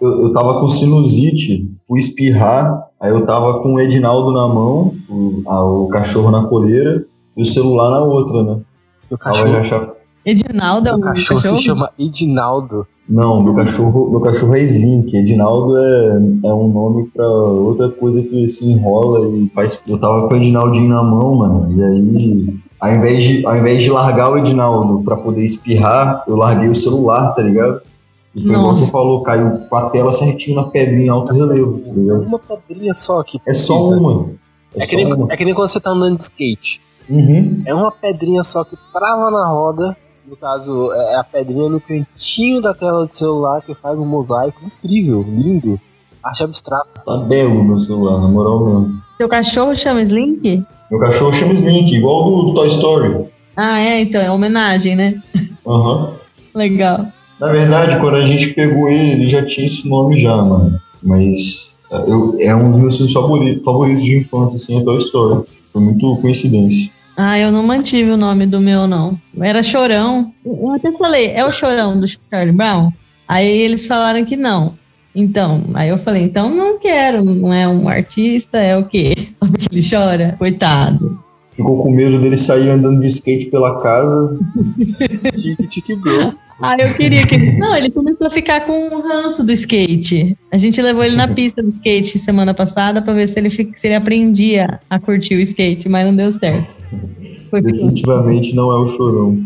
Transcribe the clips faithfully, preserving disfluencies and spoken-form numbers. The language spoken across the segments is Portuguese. Eu, eu tava com sinusite, fui espirrar, aí eu tava com o Edinaldo na mão, o, a, o cachorro na coleira e o celular na outra, né? O cachorro. Achar... Edinaldo é o cachorro. se chama Edinaldo. Não, meu cachorro, meu cachorro é Slink. Edinaldo é, é um nome pra outra coisa que se enrola e faz. Eu tava com o Edinaldinho na mão, mano, e aí, ao invés de, ao invés de largar o Edinaldo pra poder espirrar, eu larguei o celular, tá ligado? Então você falou, caiu com a tela certinho na pedrinha em alto relevo, tá ligado? Uma pedrinha só aqui. É só uma. É, é, que só nem, uma. É que nem quando você tá andando de skate. Uhum. É uma pedrinha só que trava na roda. No caso, é a pedrinha no cantinho da tela do celular que faz um mosaico incrível, lindo. Acho abstrato. Tá belo meu celular, na moral mesmo. Seu cachorro chama Slink? Meu cachorro chama Slink, igual do, do Toy Story. Ah, é, então, é homenagem, né? Aham. Uhum. Legal. Na verdade, quando a gente pegou ele, ele já tinha esse nome já, mano. Mas eu, é um dos meus filmes favoritos, favoritos de infância, assim, é Toy Story. Foi muito coincidência. Ah, eu não mantive o nome do meu, não. Era Chorão. Eu até falei, é o Chorão do Charlie Brown? Aí eles falaram que não. Então, aí eu falei, então não quero, não é um artista, é o quê? Só porque ele chora? Coitado. Ficou com medo dele sair andando de skate pela casa. Tique-tique bro. Ah, eu queria que... Não, ele começou a ficar com um ranço do skate. A gente levou ele na pista do skate semana passada pra ver se ele, se ele aprendia a curtir o skate, mas não deu certo. Foi definitivamente não é o Chorão.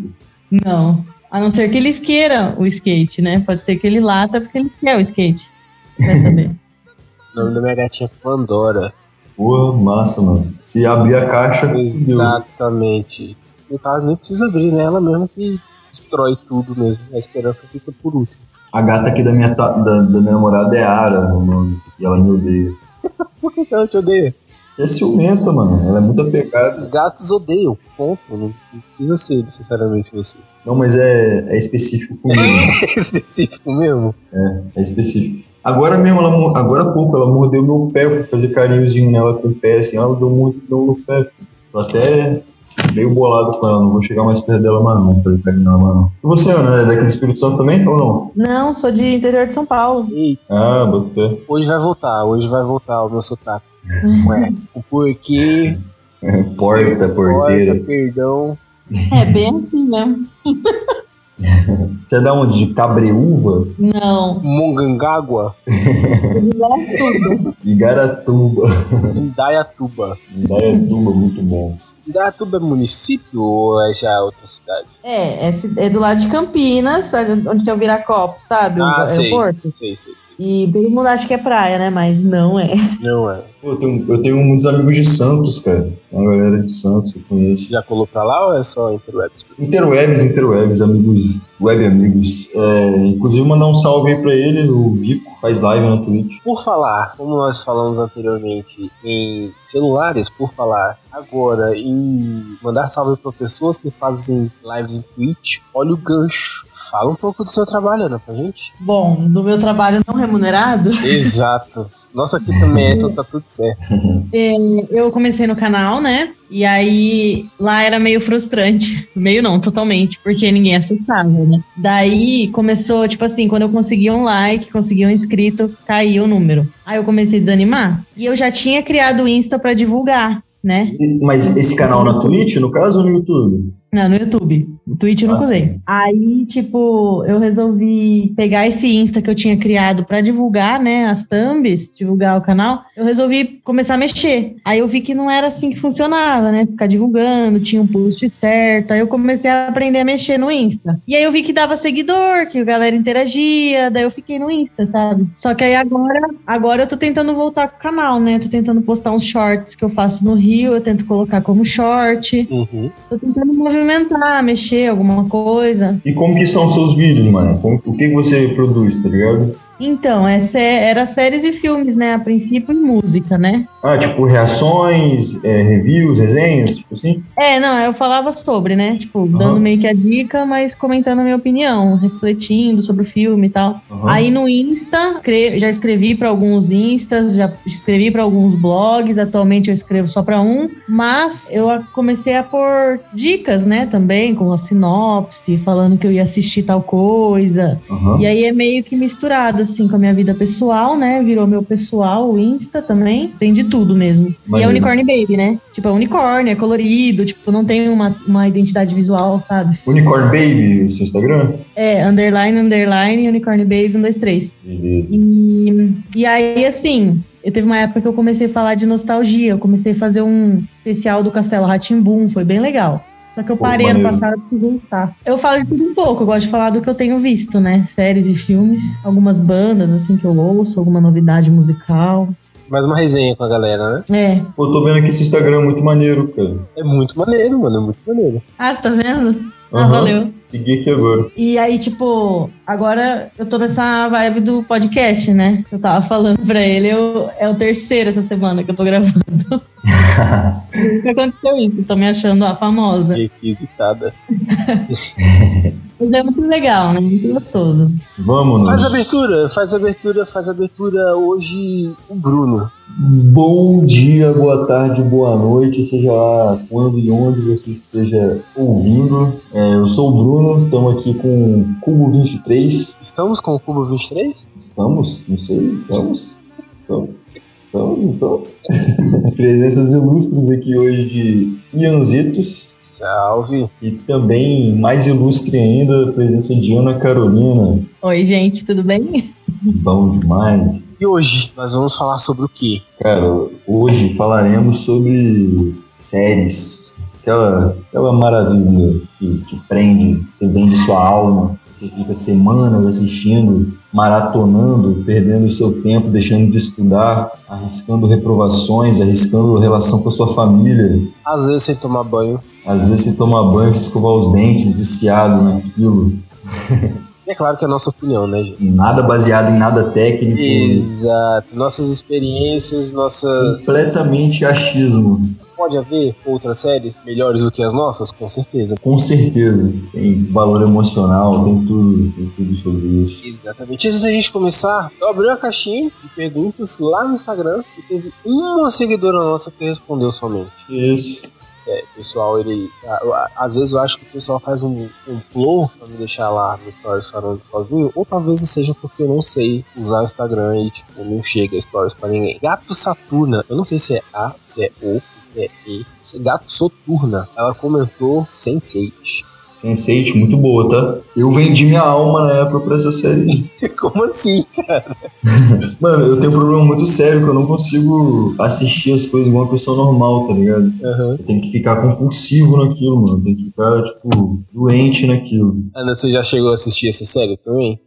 Não, a não ser que ele queira o skate, né? Pode ser que ele lata porque ele quer o skate. Quer saber? O nome da minha gatinha é Pandora. Porra, massa, mano. Se abrir a caixa... Exatamente. No caso, nem precisa abrir, né? Ela mesmo que destrói tudo mesmo. A esperança fica por último. A gata aqui da minha, ta... da, da minha namorada é Ara, no nome. E ela me odeia. Por que ela te odeia? É ciumenta, mano. Ela é muito apegada. Gatos odeiam, ponto. Não precisa ser necessariamente você. Não, mas é, é específico mesmo. É específico mesmo? É, é específico. Agora mesmo, ela, agora há pouco, ela mordeu meu pé. Eu fui fazer carinhozinho nela com o pé, assim. Ela deu muito dor no pé. Eu até meio bolado com ela. Não vou chegar mais perto dela, mas não. Fazer carinho nela, mas não. E você, Ana, é daquele Espírito Santo também ou não? Não, sou de interior de São Paulo. Eita. Ah, botei. Hoje vai voltar, hoje vai voltar o meu sotaque. Ué, o porquê porta, porteira, perdão. É bem assim mesmo. Você é da onde? De Cabreúva? Não. Mongangágua? Igaratuba. Igaratuba. Indaiatuba. Indaiatuba, muito bom. Indaiatuba é município ou é já outra cidade? É, é, é do lado de Campinas, onde tem o Viracopos, sabe? O ah, aeroporto. Sei, sei, sei. E todo mundo acha que é praia, né? Mas não é. Não é. Pô, eu, tenho, eu tenho muitos amigos de Santos, cara. Uma galera de Santos que eu conheço. Já colou pra lá ou é só interwebs? Interwebs, interwebs, amigos, web amigos. É, inclusive, mandar um salve aí pra ele, o Vico, faz live na Twitch. Por falar, como nós falamos anteriormente em celulares, por falar agora em mandar salve pra pessoas que fazem lives em Twitch, olha o gancho. Fala um pouco do seu trabalho, Ana, pra gente. Bom, do meu trabalho não remunerado? Exato. Nossa, aqui também, então tá tudo certo. Eu comecei no canal, né? E aí, lá era meio frustrante. Meio não, totalmente, porque ninguém acessava, né? Daí, começou, tipo assim, quando eu consegui um like, consegui um inscrito, caiu o número. Aí eu comecei a desanimar. E eu já tinha criado o Insta pra divulgar, né? Mas esse canal na Twitch, no caso, ou no YouTube? Não, no YouTube. No Twitch eu nunca usei. Aí, tipo, eu resolvi pegar esse Insta que eu tinha criado pra divulgar, né, as thumbs, divulgar o canal. Eu resolvi começar a mexer. Aí eu vi que não era assim que funcionava, né, ficar divulgando, tinha um post certo. Aí eu comecei a aprender a mexer no Insta. E aí eu vi que dava seguidor, que a galera interagia, daí eu fiquei no Insta, sabe? Só que aí agora, agora eu tô tentando voltar com o canal, né, tô tentando postar uns shorts que eu faço no Rio, eu tento colocar como short. Uhum. Tô tentando movimentar movimentar, mexer, alguma coisa. E como que são os seus vídeos, mano? Como, o que você produz, tá ligado? Então, essa era séries e filmes, né? A princípio, e música, né? Ah, tipo, reações, é, reviews, resenhas, tipo assim? É, não, eu falava sobre, né? Tipo, uhum. dando meio que a dica, mas comentando a minha opinião, refletindo sobre o filme e tal. Uhum. Aí no Insta, já escrevi pra alguns Instas, já escrevi pra alguns blogs, atualmente eu escrevo só pra um, mas eu comecei a pôr dicas, né? Também, com a sinopse, falando que eu ia assistir tal coisa. Uhum. E aí é meio que misturado, assim, com a minha vida pessoal, né? Virou meu pessoal, o Insta também. Tem de tudo mesmo. Imagina. E é Unicorn Baby, né? Tipo, é unicórnio, é colorido, tipo, não tem uma, uma identidade visual, sabe? Unicorn Baby, seu Instagram? É, underline, underline, Unicorn Baby, um, dois, três. Beleza. E, e aí, assim, eu teve uma época que eu comecei a falar de nostalgia, eu comecei a fazer um especial do Castelo Rá-Tim-Bum, foi bem legal. Só que eu Pô, parei maneiro. ano passado pra voltar. Eu falo de tudo um pouco, eu gosto de falar do que eu tenho visto, né? Séries e filmes, algumas bandas, assim, que eu ouço, alguma novidade musical. Mais uma resenha com a galera, né? É. Pô, tô vendo que esse Instagram é muito maneiro, cara. É muito maneiro, mano, é muito maneiro. Ah, você tá vendo? Ah, uhum. Valeu. Segui aqui agora. E aí, tipo, agora eu tô nessa vibe do podcast, né? Eu tava falando pra ele, eu, é o terceiro essa semana que eu tô gravando. Nunca aconteceu isso, tô me achando a famosa. Requisitada. Mas é muito legal, né? Muito gostoso. Vamos. Faz abertura, faz abertura, faz abertura hoje o Bruno. Bom dia, boa tarde, boa noite, seja lá quando e onde você esteja ouvindo. É, eu sou o Bruno, estamos aqui com o Cubo vinte e três. Estamos com o Cubo vinte e três? Estamos, não sei, estamos, estamos, estamos, estamos. Presenças ilustres aqui hoje de Ianzitos. Salve! E também, mais ilustre ainda, a presença de Ana Carolina. Oi, gente, tudo bem? Bom demais. E hoje nós vamos falar sobre o quê? Cara, hoje falaremos sobre séries. Aquela, aquela maravilha que te prende, você vende sua alma, você fica semanas assistindo, maratonando, perdendo o seu tempo, deixando de estudar, arriscando reprovações, arriscando relação com a sua família. Às vezes sem tomar banho. Às vezes sem tomar banho, escovar os dentes, viciado naquilo. É claro que é a nossa opinião, né, gente? Nada baseado em nada técnico. Exato. Nossas experiências, nossas... Completamente achismo. Pode haver outras séries melhores do que as nossas? Com certeza. Com certeza. Tem valor emocional, tem tudo, tem tudo sobre isso. Exatamente. Antes da gente começar, eu abri uma caixinha de perguntas lá no Instagram e teve uma seguidora nossa que respondeu somente. Isso. Sério, o pessoal, ele... Às vezes eu acho que o pessoal faz um, um plot pra me deixar lá no Stories falando sozinho, ou talvez seja porque eu não sei usar o Instagram e, tipo, não chega Stories pra ninguém. Gato Saturna, eu não sei se é A, se é O, se é E, se é Gato Soturna, ela comentou Sense eight. Sense eight, muito boa, tá? Eu vendi minha alma na época pra essa série. Como assim, cara? Mano, eu tenho um problema muito sério que eu não consigo assistir as coisas igual uma pessoa normal, tá ligado? Uhum. Eu tenho que ficar compulsivo naquilo, mano. Eu tenho que ficar, tipo, doente naquilo. Ana, você já chegou a assistir essa série também?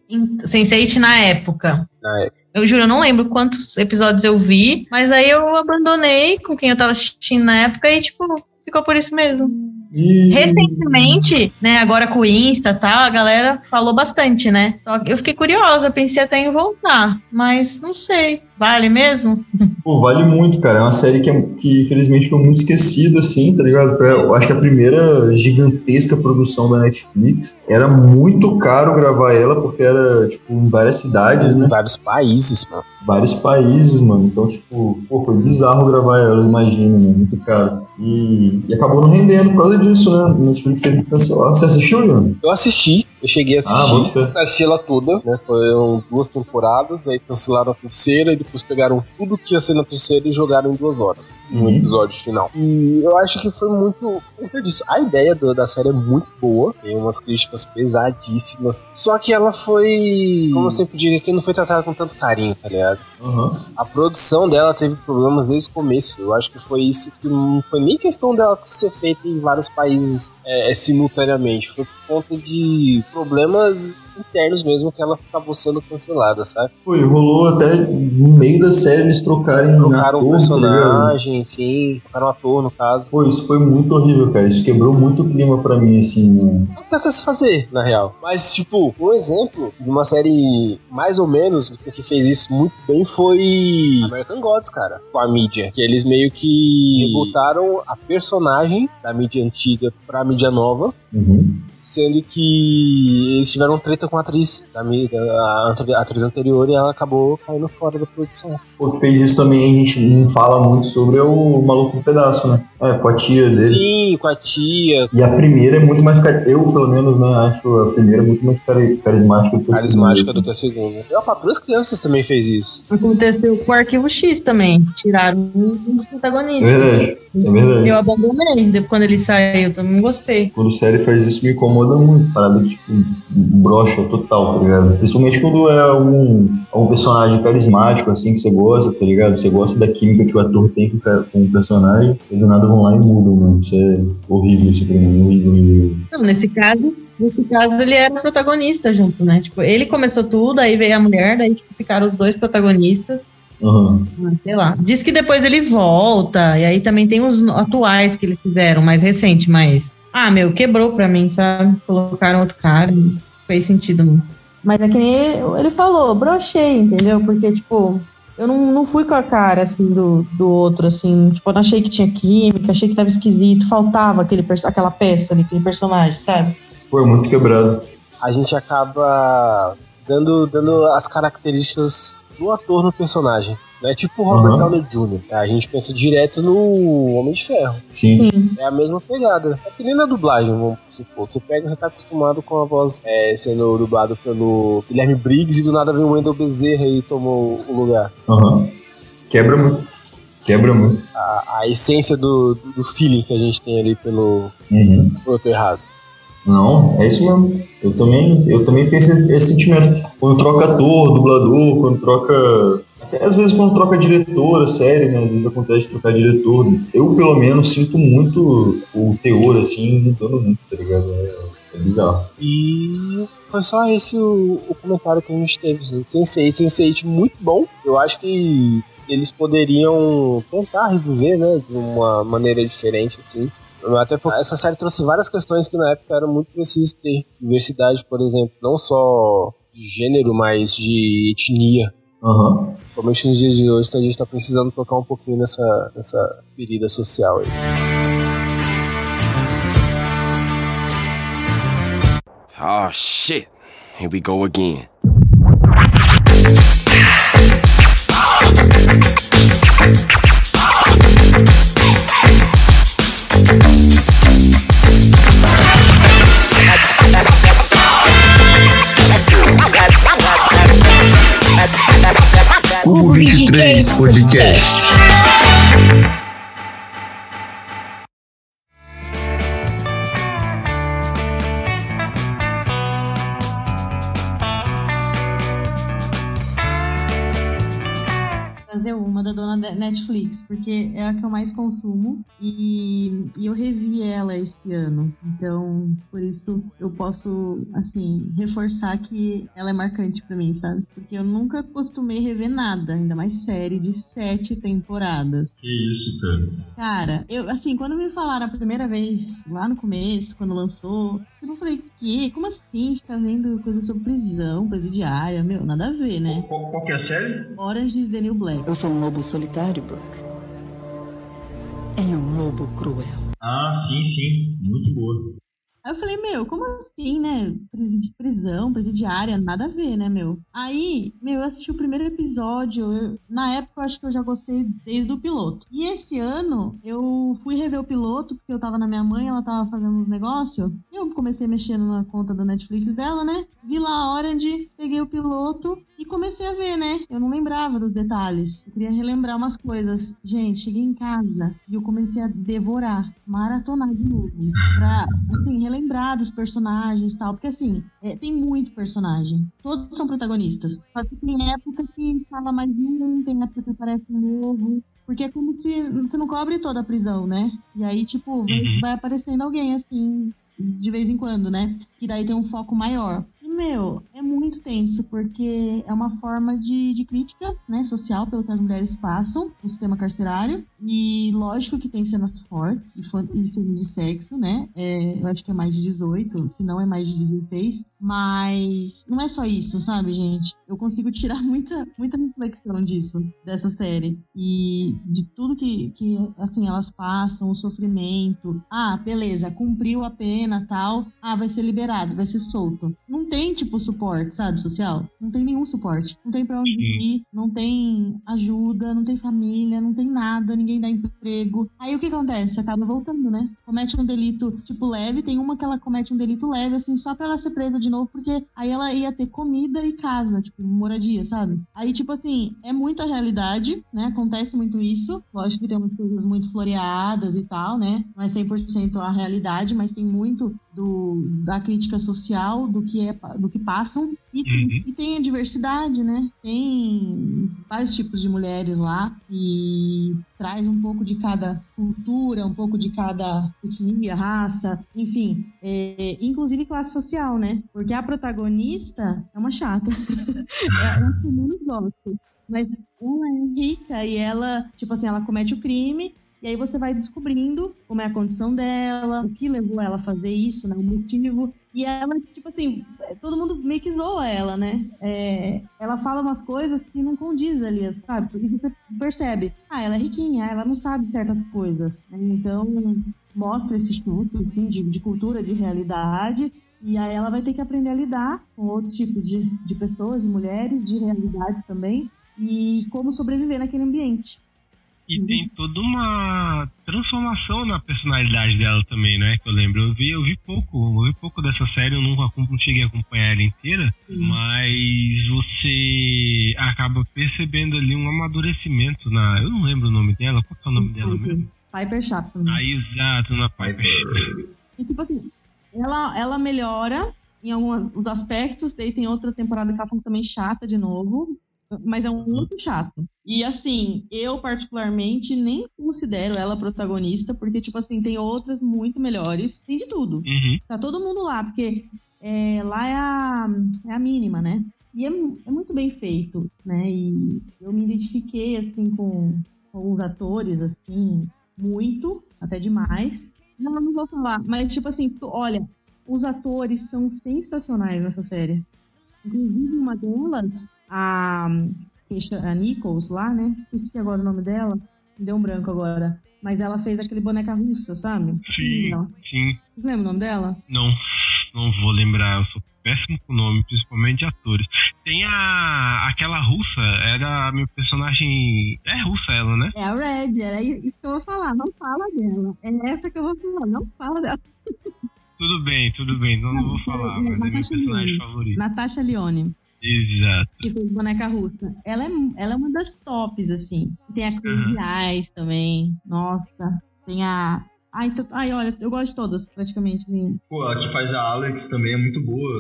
Sense eight na época. Na época. Eu juro, eu não lembro quantos episódios eu vi, mas aí eu abandonei com quem eu tava assistindo na época e, tipo, ficou por isso mesmo. E... recentemente, né, agora com o Insta e tal, a galera falou bastante, né? Só que eu fiquei curiosa, pensei até em voltar, mas não sei. Vale mesmo? Pô, vale muito, cara. É uma série que, que infelizmente foi muito esquecida, assim, tá ligado? Eu acho que a primeira gigantesca produção da Netflix era muito caro gravar ela, porque era, tipo, em várias cidades, né? Em vários países, mano. Vários países, mano. Então, tipo, pô, foi bizarro gravar ela, imagina, né? Muito caro. E, e acabou não rendendo por causa disso, né? A Netflix teve que cancelar. Você assistiu, João? Eu assisti. Eu cheguei a assistir, ah, assisti ela toda, né? Foram duas temporadas, aí cancelaram a terceira e depois pegaram tudo que ia ser na terceira e jogaram em duas horas, uhum. no episódio final. E eu acho que foi muito... disso. A ideia do, da série é muito boa, tem umas críticas pesadíssimas, só que ela foi... Como eu sempre digo aqui, não foi tratada com tanto carinho, tá ligado? Uhum. A produção dela teve problemas desde o começo. Eu acho que foi isso que não foi nem questão dela ser feita em vários países é, simultaneamente. Foi por conta de problemas internos mesmo que ela acabou sendo cancelada, sabe? Foi, rolou até no meio da série eles trocarem trocaram um personagem, né? Sim, trocaram um ator no caso. Pô, isso foi muito horrível, cara. Isso quebrou muito o clima pra mim, assim, né? Não sei até se fazer, na real. Mas, tipo, um exemplo de uma série mais ou menos que fez isso muito bem foi American Gods, cara, com a mídia. Que eles meio que botaram a personagem da mídia antiga pra mídia nova. Uhum. Sendo que eles tiveram treta com a atriz, a, a, a atriz anterior, e ela acabou caindo fora da produção. O que fez isso também, a gente não fala muito sobre, é o Maluco no Pedaço, né? É, com a tia dele. Sim, com a tia. E a primeira é muito mais... Eu, pelo menos, né, acho a primeira muito mais carismática do que a segunda. Carismática do que a segunda. E a Patroa das Crianças também fez isso. Aconteceu com o Arquivo X também. Tiraram um dos protagonistas. É verdade. É verdade. Eu abandonei quando ele saiu, também gostei. Quando série faz isso me incomoda muito, parada que tipo, brocha total, tá ligado? Principalmente quando é um, um personagem carismático, assim, que você gosta, tá ligado? Você gosta da química que o ator tem com o personagem, e do nada vão lá e mudam, mano. Isso é horrível, isso é horrível, horrível. Não, nesse caso... Nesse caso, ele era o protagonista junto, né? Tipo, ele começou tudo, aí veio a mulher, daí tipo, ficaram os dois protagonistas. Uhum. Sei lá. Diz que depois ele volta, e aí também tem os atuais que eles fizeram, mais recente, mas... Ah, meu, quebrou pra mim, sabe? Colocaram outro cara, não fez sentido, não. Mas é que nem ele falou, brochei, entendeu? Porque, tipo... Eu não, não fui com a cara, assim, do, do outro, assim. Tipo, eu não achei que tinha química, achei que tava esquisito. Faltava aquele, aquela peça ali, aquele personagem, sabe? Foi muito quebrado. A gente acaba dando, dando as características do ator no personagem. É tipo o Robert Downey uhum. Júnior A gente pensa direto no Homem de Ferro. Sim. Sim. É a mesma pegada. É que nem na dublagem, vamos supor. Você pega, você tá acostumado com a voz é, sendo dublado pelo Guilherme Briggs e do nada vem o Wendell Bezerra e tomou o lugar. Uhum. Quebra muito. Quebra muito. A, a essência do, do feeling que a gente tem ali pelo uhum. outro errado. Não, é isso mesmo. Eu também, eu também tenho esse, esse sentimento. Quando troca ator, dublador, quando troca... Até às vezes quando troca diretora, série, né? Às vezes acontece de trocar diretor. Eu, pelo menos, sinto muito o teor, assim, mudando muito, tá ligado? É, é bizarro. E foi só esse o, o comentário que a gente teve. Sense eight, Sense eight muito bom. Eu acho que eles poderiam tentar reviver, né? De uma maneira diferente, assim. Até porque essa série trouxe várias questões que na época era muito preciso ter. Diversidade, por exemplo, não só de gênero, mas de etnia. Uhum. Principalmente nos dias de hoje, então a gente tá precisando tocar um pouquinho nessa, nessa ferida social aí. Oh shit, here we go again. vinte e três Podcast. Fazer uma da dona Netflix, porque é a que eu mais consumo e, e eu revi ela esse ano. Então, por isso eu posso, assim, reforçar que ela é marcante pra mim, sabe? Porque eu nunca costumei rever nada, ainda mais série de sete temporadas. Que isso, cara? Cara, eu, assim, quando me falaram a primeira vez, lá no começo, quando lançou, eu falei, que? Como assim? Ficar vendo coisa sobre prisão, presidiária? Meu, nada a ver, né? Qual, qual que é a série? Orange is the New Black. Eu sou um lobo solitário, Brooke. É um lobo cruel. Ah, sim, sim. Muito boa. Aí eu falei, meu, como assim, né? Prisão, presidiária, nada a ver, né, meu? Aí, meu, eu assisti o primeiro episódio, eu, na época eu acho que eu já gostei desde o piloto. E esse ano, eu fui rever o piloto, porque eu tava na minha mãe, ela tava fazendo uns negócios. Eu comecei mexendo na conta da Netflix dela, né? Vi lá a Orange, peguei o piloto e comecei a ver, né? Eu não lembrava dos detalhes, eu queria relembrar umas coisas. Gente, cheguei em casa e eu comecei a devorar, maratonar de novo, pra, assim, relembrar. Lembrar dos personagens e tal, porque assim, é, tem muito personagem. Todos são protagonistas. Só que tem época que fala mais um, tem época que aparece um novo. Porque é como se você não cobre toda a prisão, né? E aí, tipo, vai, vai aparecendo alguém assim, de vez em quando, né? Que daí tem um foco maior. E meu, é muito tenso, porque é uma forma de, de crítica, né, social, pelo que as mulheres passam no sistema carcerário. E lógico que tem cenas fortes e cenas de sexo, né? É, eu acho que é mais de dezoito, se não é mais de dezesseis. Mas não é só isso, sabe, gente? Eu consigo tirar muita, muita reflexão disso, dessa série. E de tudo que, que assim, elas passam, o sofrimento. Ah, beleza, cumpriu a pena, tal. Ah, vai ser liberado, vai ser solto. Não tem, tipo, suporte, sabe, social? Não tem nenhum suporte. Não tem pra onde ir, não tem ajuda, não tem família, não tem nada, ninguém dá emprego. Aí o que acontece? Acaba voltando, né? Comete um delito, tipo, leve. Tem uma que ela comete um delito leve, assim, só pra ela ser presa de novo, porque aí ela ia ter comida e casa, tipo, moradia, sabe? Aí, tipo assim, é muita realidade, né? Acontece muito isso. Lógico que tem umas coisas muito floreadas e tal, né? Não é cem por cento a realidade, mas tem muito do, da crítica social, do que, é, do que passam. E, uhum. e tem a diversidade, né? Tem vários tipos de mulheres lá e traz um pouco de cada cultura, um pouco de cada etnia, raça, enfim. É, inclusive classe social, né? Porque a protagonista é uma chata. É uma que menos gosto. Mas ela é rica e ela, tipo assim, ela comete o crime. E aí você vai descobrindo como é a condição dela, o que levou ela a fazer isso, né? O motivo. E ela, tipo assim, todo mundo meio que zoa ela, né? É, ela fala umas coisas que não condiz ali, sabe? Porque você percebe, ah, ela é riquinha, ela não sabe certas coisas. Então, mostra esse estudo, assim, de, de cultura, de realidade. E aí ela vai ter que aprender a lidar com outros tipos de, de pessoas, de mulheres, de realidades também. E como sobreviver naquele ambiente. E tem toda uma transformação na personalidade dela também, né? Que eu lembro, eu vi, eu vi pouco, eu vi pouco dessa série, eu não, não cheguei a acompanhar ela inteira, sim. Mas você acaba percebendo ali um amadurecimento na... Eu não lembro o nome dela, qual que é o nome sim, dela sim. mesmo? Piper Chapman. Ah, exato, na Piper Chapman. E tipo assim, ela, ela melhora em alguns aspectos, daí tem outra temporada que ela tá também chata de novo. Mas é um muito chato. E assim, eu particularmente nem considero ela protagonista, porque tipo assim, tem outras muito melhores. Tem de tudo. Uhum. Tá todo mundo lá, porque é, lá é a, é a mínima, né? E é, é muito bem feito, né? E eu me identifiquei assim com, com os atores, assim, muito, até demais. Não, não vou falar, mas tipo assim, olha, os atores são sensacionais nessa série. Inclusive uma delas, a, a Nichols lá, né? Esqueci agora o nome dela. Me deu um branco agora. Mas ela fez aquele boneca russa, sabe? Sim, não. Sim. Vocês lembram o nome dela? Não, não vou lembrar. Eu sou péssimo com o nome, principalmente de atores. Tem a... aquela russa, era a minha personagem... É russa ela, né? É a Red, era isso que eu vou falar. Não fala dela. É essa que eu vou falar. Não fala dela. Tudo bem, tudo bem. Não, não, não vou falar, é, mas Natasha é minha personagem Leone. favorita. Natasha Lyonne. Exato. Que fez boneca russa. Ela é, ela é uma das tops, assim. Tem a Crazy Eyes uhum. também. Nossa. Tem a... Ai, tô... Ai, olha, eu gosto de todas, praticamente. Assim. Pô, a que faz a Alex também é muito boa.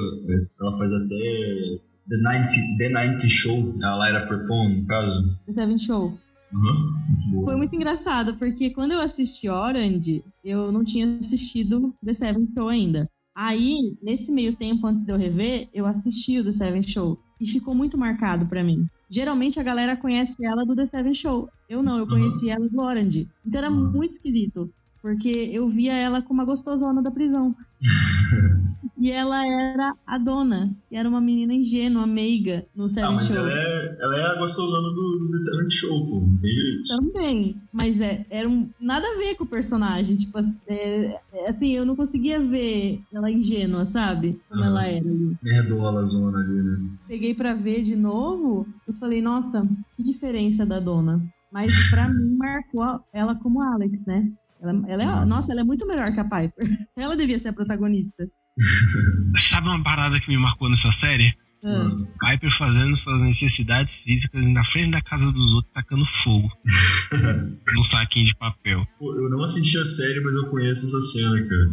Ela faz até The noventa, The noventa Show. A Lyra Perpone, no caso. The seventy Show. Uhum. Foi muito engraçado, porque quando eu assisti Orange, eu não tinha assistido The seventy Show ainda. Aí, nesse meio tempo, antes de eu rever, eu assisti o The seventy Show. E ficou muito marcado pra mim. Geralmente, a galera conhece ela do The seventy Show. Eu não, eu conheci ela do Orange. Então, era muito esquisito. Porque eu via ela como uma gostosona da prisão. E ela era a dona. E era uma menina ingênua, meiga, no seventy ah, mas Show. Ela é, ela é a gostosona do, do The seventy Show, pô. Também. Mas é, era um, nada a ver com o personagem. Tipo, é, assim, eu não conseguia ver ela ingênua, sabe? Como ah, ela era. Nerdola a zona ali, né? Peguei pra ver de novo. Eu falei, nossa, que diferença da dona. Mas pra mim, marcou ela como Alex, né? Ela, ela é, ah. Nossa, ela é muito melhor que a Piper. Ela devia ser a protagonista. Sabe uma parada que me marcou nessa série? Hum. Piper fazendo suas necessidades físicas na frente da casa dos outros, tacando fogo num saquinho de papel. Pô, eu não assisti a série, mas eu conheço essa cena, cara.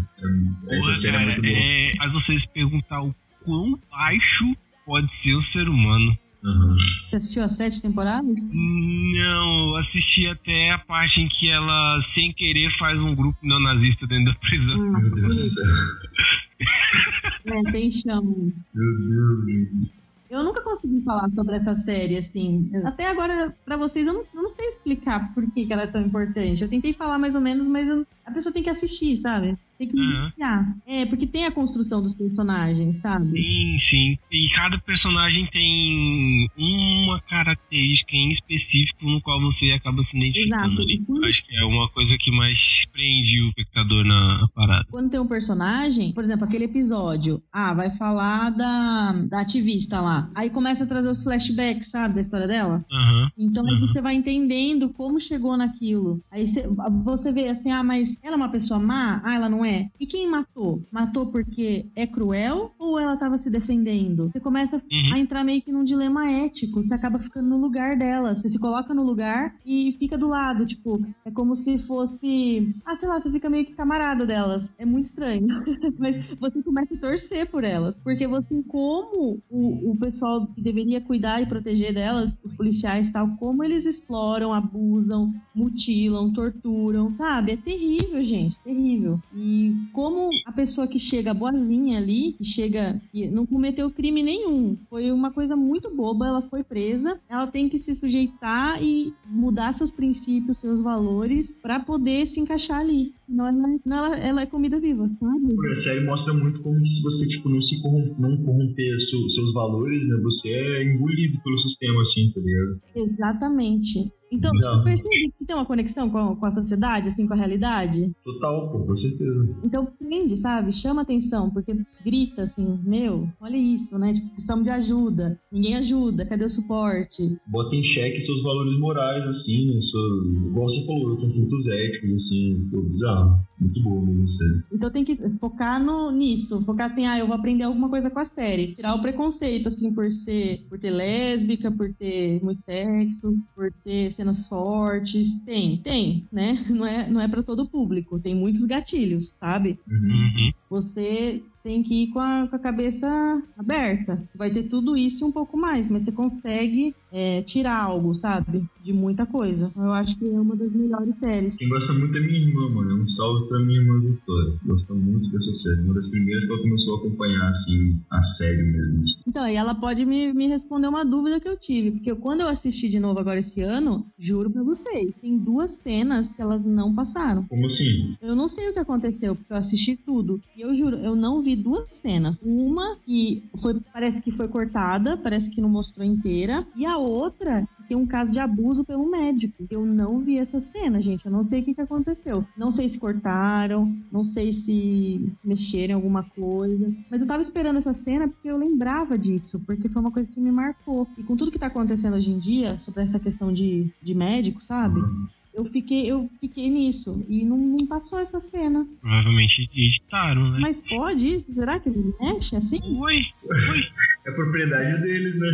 É, essa Pô, série cara, é muito boa. É, faz vocês perguntar o quão baixo pode ser o ser humano. Uhum. Você assistiu as sete temporadas? Não, assisti até a parte em que ela, sem querer, faz um grupo neonazista dentro da prisão. Ah, meu Deus do céu. É, tem chão. Meu Deus. Eu nunca consegui falar sobre essa série, assim. Até agora, pra vocês, eu não, eu não sei explicar por que, que ela é tão importante. Eu tentei falar mais ou menos, mas eu, a pessoa tem que assistir, sabe? Tem que iniciar. Uhum. É, porque tem a construção dos personagens, sabe? Sim, sim. E cada personagem tem uma característica em específico no qual você acaba se identificando. Exato. Ali. Quando... Acho que é uma coisa que mais prende o espectador na parada. Quando tem um personagem, por exemplo, aquele episódio, ah, vai falar da, da ativista lá. Aí começa a trazer os flashbacks, sabe, da história dela. Uhum, então aí uhum. você vai entendendo como chegou naquilo. Aí cê, você vê assim, ah, mas ela é uma pessoa má? Ah, ela não é? E quem matou? Matou porque é cruel ou ela tava se defendendo? Você começa uhum. a entrar meio que num dilema ético. Você acaba ficando no lugar dela. Você se coloca no lugar e fica do lado. Tipo, é como se fosse... Ah, sei lá, você fica meio que camarada delas. É muito estranho. Mas você começa a torcer por elas. Porque você, como o, o O pessoal que deveria cuidar e proteger delas, os policiais e tal, como eles exploram, abusam, mutilam, torturam, sabe? É terrível, gente, terrível. E como a pessoa que chega boazinha ali, que chega e não cometeu crime nenhum, foi uma coisa muito boba, ela foi presa, ela tem que se sujeitar e mudar seus princípios, seus valores, pra poder se encaixar ali. Não, ela, não, ela, ela é comida viva, sabe? A série mostra muito como se você, tipo, não se corrom- não corromper seu, seus valores, né? Você é engolido pelo sistema, assim, tá ligado? Exatamente. Então, não. Você percebe que tem uma conexão com a, com a sociedade, assim, com a realidade? Total, pô, com certeza. Então, prende, sabe? Chama atenção, porque grita, assim, meu, olha isso, né? Tipo, precisamos de ajuda, ninguém ajuda, cadê o suporte? Bota em xeque seus valores morais, assim, seus... igual você falou, conflitos éticos, assim, pô, bizarro. Muito bom, não sei. Então tem que focar no, nisso, focar assim, ah, eu vou aprender alguma coisa com a série. Tirar o preconceito, assim, por ser, por ter lésbica, por ter muito sexo, por ter... cenas fortes, tem, tem, né? Não é, não é pra todo público, tem muitos gatilhos, sabe? Uhum. Você tem que ir com a, com a cabeça aberta, vai ter tudo isso e um pouco mais, mas você consegue é, tirar algo, sabe? De muita coisa. Eu acho que é uma das melhores séries. Quem gosta muito é minha irmã, mano. Um salve pra minha irmã Vitória. Gosta muito dessa série. Uma das primeiras que ela começou a acompanhar, assim, a série mesmo. Então, e ela pode me, me responder uma dúvida que eu tive, porque eu, quando eu assisti de novo agora esse ano, juro pra vocês, tem duas cenas que elas não passaram. Como assim? Eu não sei o que aconteceu, porque eu assisti tudo. E eu juro, eu não vi duas cenas. Uma que foi, parece que foi cortada, parece que não mostrou inteira. E a outra... tem um caso de abuso pelo médico. Eu não vi essa cena, gente. Eu não sei o que, que aconteceu. Não sei se cortaram, não sei se mexeram em alguma coisa. Mas eu tava esperando essa cena porque eu lembrava disso, porque foi uma coisa que me marcou. E com tudo que tá acontecendo hoje em dia, sobre essa questão de, de médico, sabe? Eu fiquei, eu fiquei nisso. E não, não passou essa cena. Provavelmente editaram, né? Mas pode isso? Será que eles mexem assim? Oi, oi. É propriedade deles, né?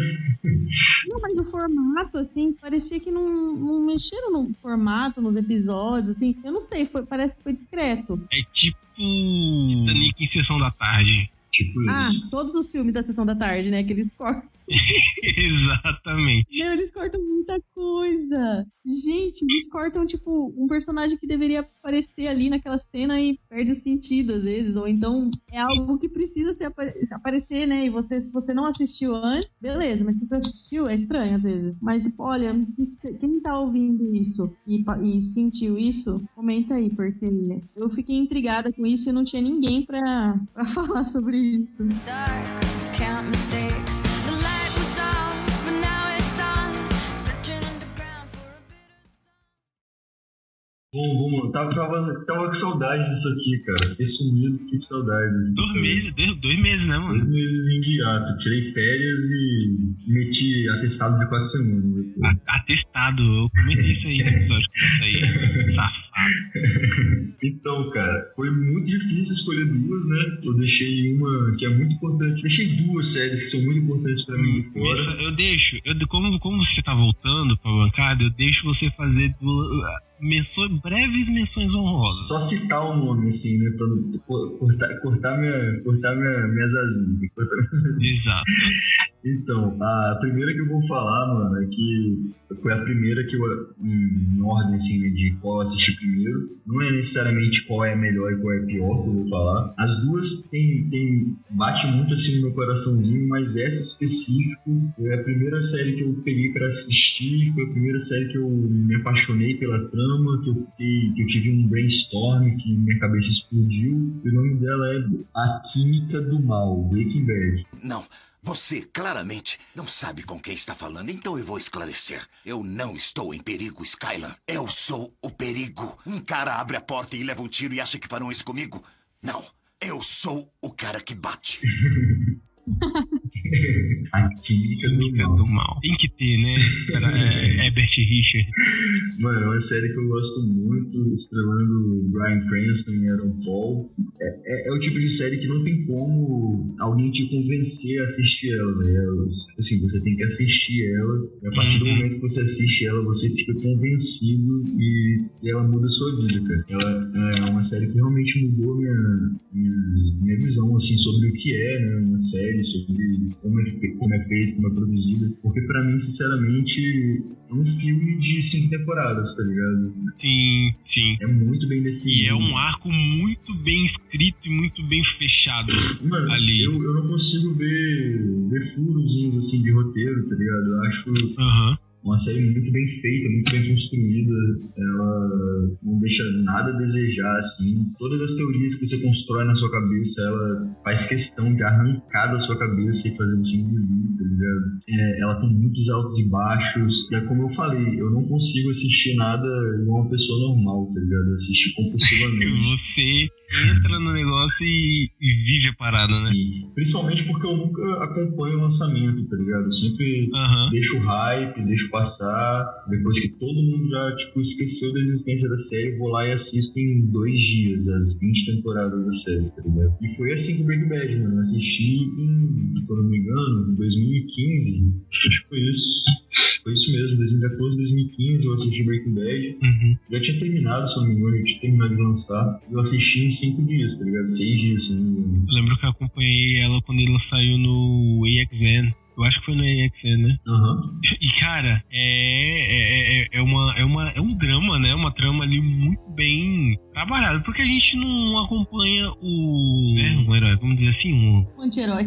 Não, mas o formato, assim, parecia que não, não mexeram no formato, nos episódios, assim. Eu não sei, foi, parece que foi discreto. É tipo... Titanic em Sessão da Tarde. Tipo ah, isso. Todos os filmes da Sessão da Tarde, né? Que eles cortam. Exatamente. Meu, eles cortam muita coisa. Gente, eles cortam, tipo, um personagem que deveria aparecer ali naquela cena e perde o sentido, às vezes. Ou então é algo que precisa se apa- se aparecer, né? E você, se você não assistiu antes, beleza. Mas se você assistiu, é estranho, às vezes. Mas, olha, quem tá ouvindo isso e, e sentiu isso, comenta aí, porque eu fiquei intrigada com isso e não tinha ninguém pra, pra falar sobre isso. Dark, count mistakes. Bom, bom, eu tava, tava, tava com saudade disso aqui, cara. Fiquei sumido, fiquei com saudade. Dois meses, dois, dois meses, né, mano? Dois meses em guiato. Tirei férias e meti atestado de quatro semanas. A, atestado, eu comentei isso aí no episódio que eu saí. Safado. Então, cara, foi muito difícil escolher duas, né? Eu deixei uma que é muito importante. Deixei duas séries que são muito importantes pra mim fora. Essa, eu deixo, eu, como, como você tá voltando pra bancada, eu deixo você fazer duas... Menções, breves menções honrosas. Só citar o nome, assim, né? Pra cortar, cortar, minha, cortar minha, minhas asinhas. Cortar minhas... Exato. Então, a primeira que eu vou falar, mano, é que foi a primeira que eu, em, em ordem, assim, de qual eu assisti primeiro. Não é necessariamente qual é melhor e qual é pior que eu vou falar. As duas tem, tem, bate muito, assim, no meu coraçãozinho, mas essa específico é a primeira série que eu peguei pra assistir, foi a primeira série que eu me apaixonei pela trama, que eu fiquei, que eu tive um brainstorm, que minha cabeça explodiu. E o nome dela é A Química do Mal, Breaking Bad. Não. Você claramente não sabe com quem está falando, então eu vou esclarecer. Eu não estou em perigo, Skylar. Eu sou o perigo. Um cara abre a porta e leva um tiro e acha que farão isso comigo. Não, eu sou o cara que bate. A Química do Mal. do Mal. Tem que ter, né? É, Herbert Richard. Mano, é uma série que eu gosto muito, estrelando Bryan Cranston e Aaron Paul. É, é, é o tipo de série que não tem como alguém te convencer a assistir ela, né? Assim, você tem que assistir ela. E a partir do momento que você assiste ela, você fica convencido e, e ela muda a sua vida, cara. Ela é uma série que realmente mudou minha, minha, minha visão, assim, sobre o que é, né? Uma série, sobre como é, como é feito, como é produzido. Porque pra mim, sinceramente, é um filme de cinco temporadas, tá ligado? Sim, sim. É muito bem definido. E é um arco muito bem escrito e muito bem fechado. Mano, ali. Eu, eu não consigo ver, ver furos assim de roteiro, tá ligado? Eu acho... Uhum. Uma série muito bem feita, muito bem construída. Ela não deixa nada a desejar, assim. Todas as teorias que você constrói na sua cabeça, ela faz questão de arrancar da sua cabeça e fazer um time de luta, tá ligado? É, ela tem muitos altos e baixos. E é como eu falei, eu não consigo assistir nada igual uma pessoa normal, tá ligado? Eu assisto compulsivamente. Você entra no negócio e, e vive a parada, né? Sim. Principalmente porque eu nunca acompanho o lançamento, tá ligado? Eu sempre uhum. deixo o hype, deixo passar. Depois que todo mundo já, tipo, esqueceu da existência da série, eu vou lá e assisto em dois dias as vinte temporadas da série, tá ligado? E foi assim que o Breaking Bad, mano. Eu assisti em, quando não me engano, em dois mil e quinze. Acho que foi isso. Foi isso mesmo, dois mil e quatorze, dois mil e quinze eu assisti Breaking Bad. Uhum. Já tinha terminado, se não me engano, eu tinha terminado de lançar. Eu assisti em cinco dias, tá ligado? seis dias, se não me engano. Eu lembro que eu acompanhei ela quando ela saiu no A X N. Eu acho que foi no A X N, né? Uhum. E, cara, é, é, é, uma, é, uma, é um drama, né? Uma trama ali muito bem trabalhada. Porque a gente não acompanha o... Né? Um herói, vamos dizer assim, um... Um anti-herói.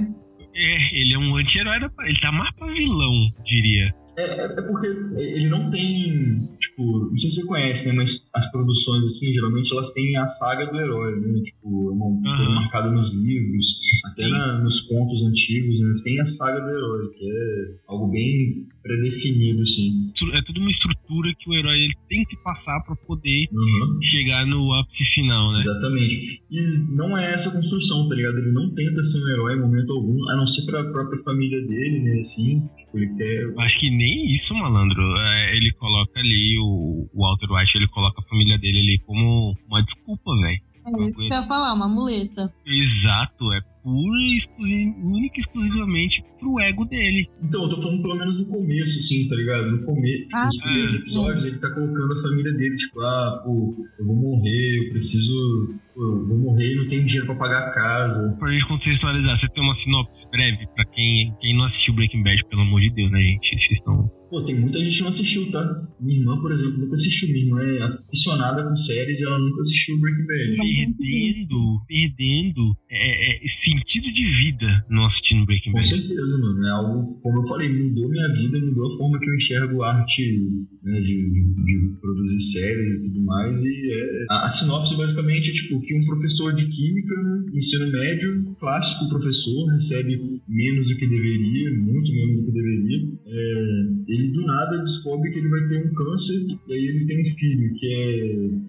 É, ele é um anti-herói, da... ele tá mais pra vilão, diria. É, é porque ele não tem, tipo, não sei se você conhece, né, mas as produções, assim, geralmente elas têm a saga do herói, né, tipo, é uma coisa uhum. marcada nos livros, até na, nos contos antigos, né, tem a saga do herói, que é algo bem predefinido, assim. É tudo uma estrutura que o herói ele tem que passar pra poder uhum. chegar no ápice final, né? Exatamente. E não é essa construção, tá ligado? Ele não tenta ser um herói em momento algum, a não ser pra própria família dele, né, assim, tipo, ele quer... Acho que nem isso, malandro. É, ele coloca ali, o, o Walter White, ele coloca a família dele ali como uma desculpa, velho. É isso que eu ia falar, uma muleta. Exato, é pura e única e exclusivamente pro ego dele. Então, eu tô falando pelo menos no começo, assim, tá ligado? No começo, ah, nos primeiros é, episódios, é. Ele tá colocando a família dele, tipo, ah, pô, eu vou morrer, eu preciso... Pô, eu vou morrer e não tenho dinheiro pra pagar a casa. Pra gente contextualizar, você tem uma sinopse breve pra quem, quem não assistiu Breaking Bad, pelo amor de Deus, né, gente? Vocês estão... Pô, tem muita gente que não assistiu, tá? Minha irmã, por exemplo, nunca assistiu. Minha irmã é aficionada com séries e ela nunca assistiu Breaking Bad. Perdendo, perdendo é, é, sentido de vida não assistindo Breaking Bad. Com certeza, mano. É algo, como eu falei, mudou minha vida, mudou a forma que eu enxergo arte, né, de, de, de produzir séries e tudo mais. E é, a, a sinopse, basicamente, é tipo que um professor de química, ensino médio, clássico professor, recebe menos do que deveria, muito menos do que deveria. É, ele Ele do nada descobre que ele vai ter um câncer e aí ele tem um filho que é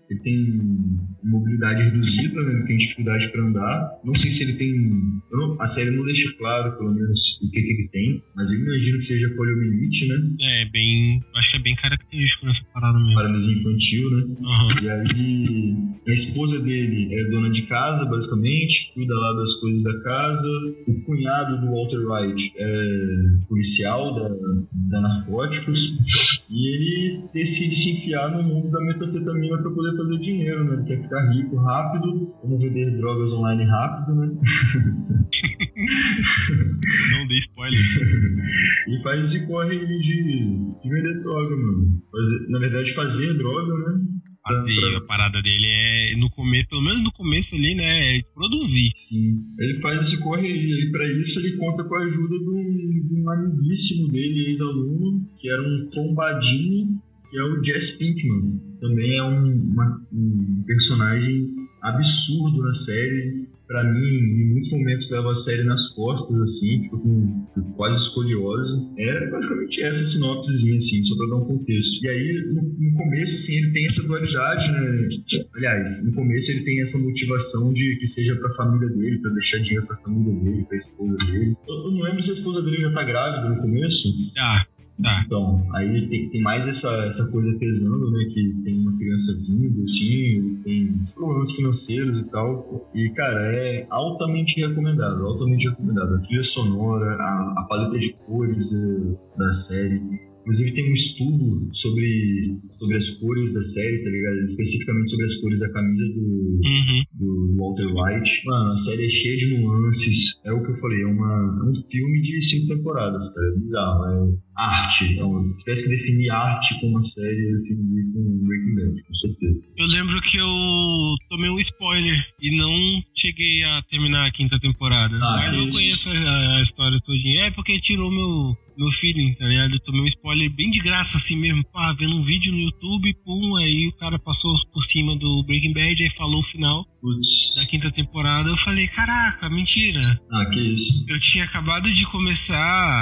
ele tem mobilidade reduzida, né? Ele tem dificuldade para andar. Não sei se ele tem... Não, a série não deixa claro, pelo menos, o que, que ele tem, mas eu imagino que seja poliomielite, né? É, bem... Acho que é bem característico nessa parada mesmo. Paralisia infantil, né? Uhum. E aí a esposa dele é dona de casa, basicamente, cuida lá das coisas da casa. O cunhado do Walter White é policial da, da narcótica. E ele decide se enfiar no mundo da metanfetamina pra poder fazer dinheiro, né? Ele quer ficar rico rápido, como vender drogas online rápido, né? Não dei spoiler. caralho. E faz esse corre de, de vender droga, mano. Fazer, na verdade, fazer droga, né? Fazer, a parada dele é, no começo, pelo menos no começo ali, né, é produzir. Sim, ele faz esse corre aí, pra isso ele conta com a ajuda de um amiguíssimo dele, ex-aluno, que era um tombadinho, que é o Jesse Pinkman. Também é um, uma, um personagem absurdo na série. Pra mim, em muitos momentos leva a série nas costas, assim, tipo, com, quase escoliose. É basicamente essa sinopsezinha, assim, só pra dar um contexto. E aí, no, no começo, assim, ele tem essa dualidade, né? Aliás, no começo ele tem essa motivação de que seja pra família dele, pra deixar dinheiro pra família dele, pra esposa dele. Eu, eu não lembro se a esposa dele já tá grávida no começo. Ah. Tá. Então, aí tem, tem mais essa, essa coisa pesando, né, que tem uma criança vindo, assim, tem problemas financeiros e tal, e, cara, é altamente recomendado, altamente recomendado. A trilha sonora, a, a paleta de cores da, da série, inclusive tem um estudo sobre, sobre as cores da série, tá ligado? Especificamente sobre as cores da camisa do, uhum. do Walter White. Mano, a série é cheia de nuances, é o que eu falei, é, uma, é um filme de cinco temporadas, cara, é bizarro, é... Arte, então, se tivesse que definir arte como uma série, eu definiria com Breaking Bad, com certeza. Eu lembro que eu tomei um spoiler e não cheguei a terminar a quinta temporada. Ah, mas eu isso. conheço a, a história todinha. É porque tirou meu, meu feeling, tá ligado? Eu tomei um spoiler bem de graça, assim mesmo. Pá, vendo um vídeo no YouTube, pum, aí o cara passou por cima do Breaking Bad, aí falou o final Uts. da quinta temporada. Eu falei, caraca, mentira. Ah, que isso. Eu tinha acabado de começar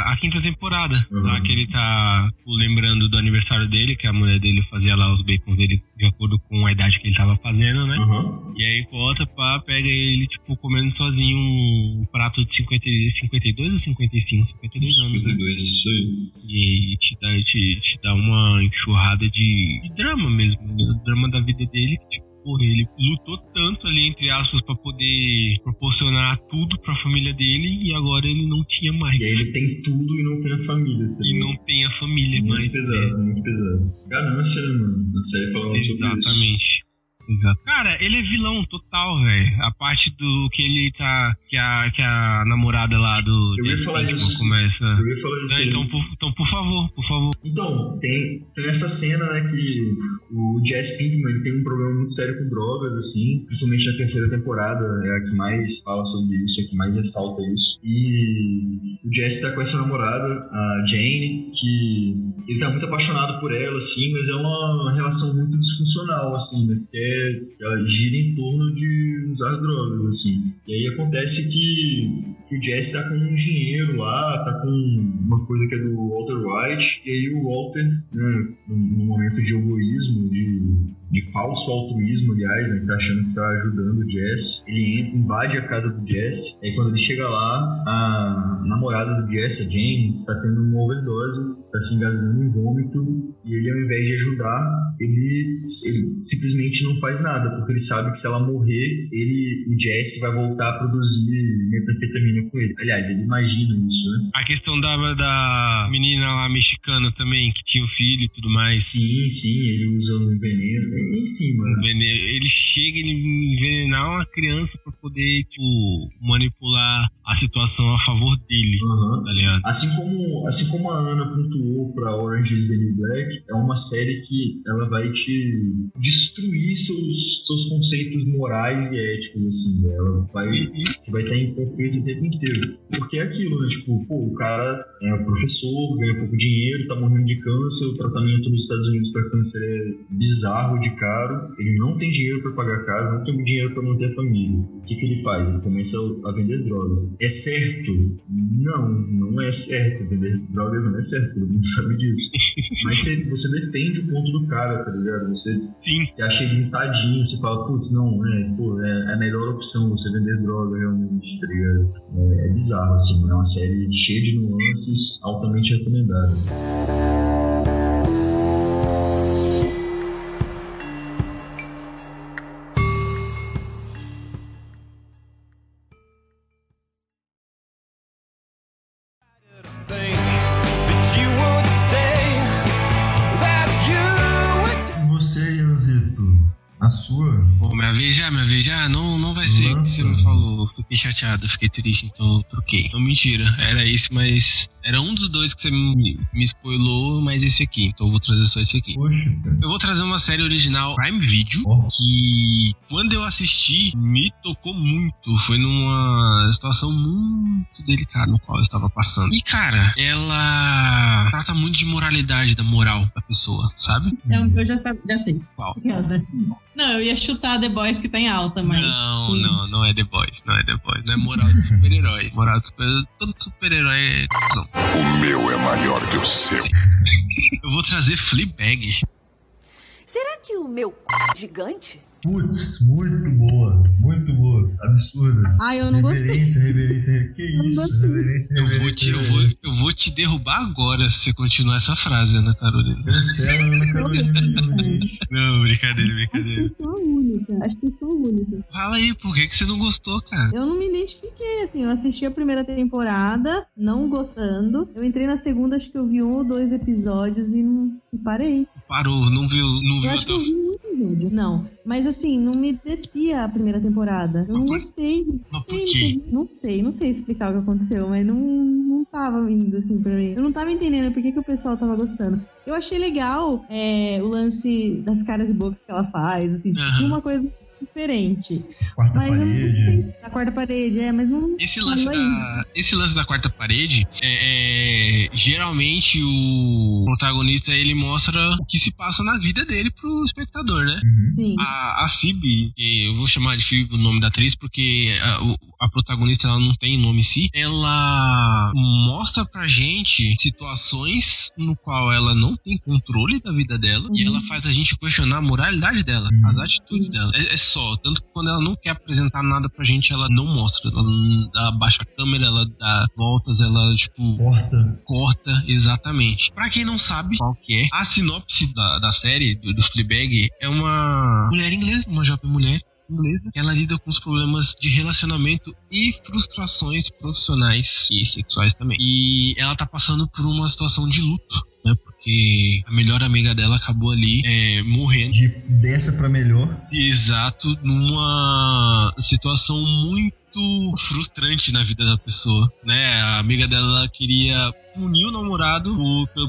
a quinta temporada. Uhum. Tá? Que ele tá lembrando do aniversário dele, que a mulher dele fazia lá os bacons dele de acordo com a idade que ele tava fazendo, né? Uhum. E aí volta, pá, pega ele, tipo, comendo sozinho um prato de cinquenta, cinquenta e dois ou cinquenta e cinco? cinquenta e dois anos, né? cinquenta e dois, isso aí. E, e te, dá, te, te dá uma enxurrada de, de drama mesmo, né? Drama da vida dele, tipo, porra, ele lutou tanto ali, entre aspas, pra poder proporcionar tudo pra família dele e agora ele não tinha mais. E aí ele tem tudo e não tem a família. Também. E não tem a família muito mais. Muito pesado, é. muito pesado. Ganância, mano. Não sei falar sobre isso. Exatamente. Exato. Cara, ele é vilão total, velho. A parte do que ele tá... Que a, que a namorada lá do... Eu ia falar isso. Começa... Eu ia falar isso. É, então, por, então, por favor, por favor. Então, tem, tem essa cena, né, que o Jesse Pinkman tem um problema muito sério com drogas, assim. Principalmente na terceira temporada, é a que mais fala sobre isso, é a que mais ressalta isso. E o Jesse tá com essa namorada, a Jane, que ele tá muito apaixonado por ela, assim, mas é uma relação muito disfuncional, assim, né? É, ela gira em torno de usar drogas, assim. E aí acontece que, que o Jesse tá com um engenheiro lá, tá com uma coisa que é do Walter White, e aí o Walter, né, num momento de egoísmo, de, de falso altruísmo, aliás, né, tá achando que tá ajudando o Jesse, ele entra, invade a casa do Jesse, aí quando ele chega lá, a namorada do Jesse, a Jane, tá tendo uma overdose, tá se engasgando em vômito, e ele, ao invés de ajudar, ele, ele simplesmente não faz nada, porque ele sabe que se ela morrer, ele, o Jesse vai voltar a produzir metanfetamina com ele. Aliás, ele imagina isso, né? A questão da, da menina lá mexicana também, que tinha o filho e tudo mais. Sim, sim, ele usa um veneno, enfim, mano. Um veneno. Ele chega a envenenar uma criança pra poder, tipo, manipular a situação a favor dele, uhum. tá ligado? Assim como, assim como a Ana pontuou pra Orange is the New Black, é uma série que ela vai te destruir Seus, seus conceitos morais e éticos, assim, ela vai vai estar em conflito o tempo inteiro. Porque é aquilo, né? Tipo, pô, o cara é professor, ganha pouco dinheiro, tá morrendo de câncer, o tratamento nos Estados Unidos pra câncer é bizarro de caro, ele não tem dinheiro pra pagar casa, não tem dinheiro pra manter a família. O que que ele faz? Ele começa a vender drogas. É certo? Não, não é certo. Vender drogas não é certo, todo mundo sabe disso. Mas você, você defende o ponto do cara, tá ligado? Você, Sim. você acha ele tadinho, você fala, putz, não, é, pô, é a melhor opção você vender droga realmente, tá ligado? É, é bizarro, assim, é uma série cheia de nuances, altamente recomendada. Na sua. Pô, minha vez já, minha vez já. Não, não vai ser o que você me falou. Fiquei chateado, fiquei triste, então eu troquei. Então, mentira. Era esse, mas... Era um dos dois que você me, me spoilou, mas esse aqui. Então eu vou trazer só esse aqui. Poxa, cara. Eu vou trazer uma série original Prime Video, oh. que quando eu assisti, me tocou muito. Foi numa situação muito delicada no qual eu estava passando. E, cara, ela trata muito de moralidade, da moral da pessoa, sabe? Eu, eu já, sabe, já sei. Qual? Não, eu ia chutar The Boys, que tá em alta, mas... Não, sim. não, não é The Boys. Não é The Boys. Não é moral de super-herói. Moral de super-herói... Todo super-herói é... O meu é maior que o seu. Eu vou trazer Fleabag. Será que o meu c... gigante? Putz, muito boa, muito boa, absurda. Ah, eu não gostei. Reverência, reverência, que isso, reverência, reverência. Eu vou, te, reverência. Eu, vou, eu vou te derrubar agora se você continuar essa frase, Ana Carolina. Cancela, Ana Carolina. Não, brincadeira, brincadeira. Acho que eu sou a única, acho que eu sou a única. Fala aí, por que, que você não gostou, cara? Eu não me identifiquei, assim, eu assisti a primeira temporada, não gostando. Eu entrei na segunda, acho que eu vi um ou dois episódios e não e parei. Parou, não viu, não viu. Eu acho que eu vi um episódio, não. Mas assim, não me descia a primeira temporada. Eu não gostei. Mas por quê? Não sei, não sei explicar o que aconteceu, mas não, não tava indo assim pra mim. Eu não tava entendendo por que, que o pessoal tava gostando. Eu achei legal é, o lance das caras e bocas que ela faz, assim, uhum. Tinha uma coisa diferente. Quarta mas parede. Da quarta parede, é, mas não... Esse lance, não da, esse lance da quarta parede, é, é, geralmente o protagonista, ele mostra o que se passa na vida dele pro espectador, né? Uhum. Sim. A, a Phoebe, eu vou chamar de Phoebe o nome da atriz, porque a, a protagonista, ela não tem nome em si, ela mostra pra gente situações no qual ela não tem controle da vida dela, uhum. E ela faz a gente questionar a moralidade dela, uhum. As atitudes Sim. dela. É, é só, tanto que quando ela não quer apresentar nada pra gente, ela não mostra. Ela abaixa a câmera, ela dá voltas, ela, tipo... Corta. Corta, exatamente. Pra quem não sabe qual que é, a sinopse da, da série, do, do Fleabag, é uma mulher inglesa, uma jovem mulher inglesa, que ela lida com os problemas de relacionamento e frustrações profissionais e sexuais também. E ela tá passando por uma situação de luto, né? Que a melhor amiga dela acabou ali é, morrendo. De dessa pra melhor. Exato, numa situação muito frustrante na vida da pessoa, né? A amiga dela queria punir o namorado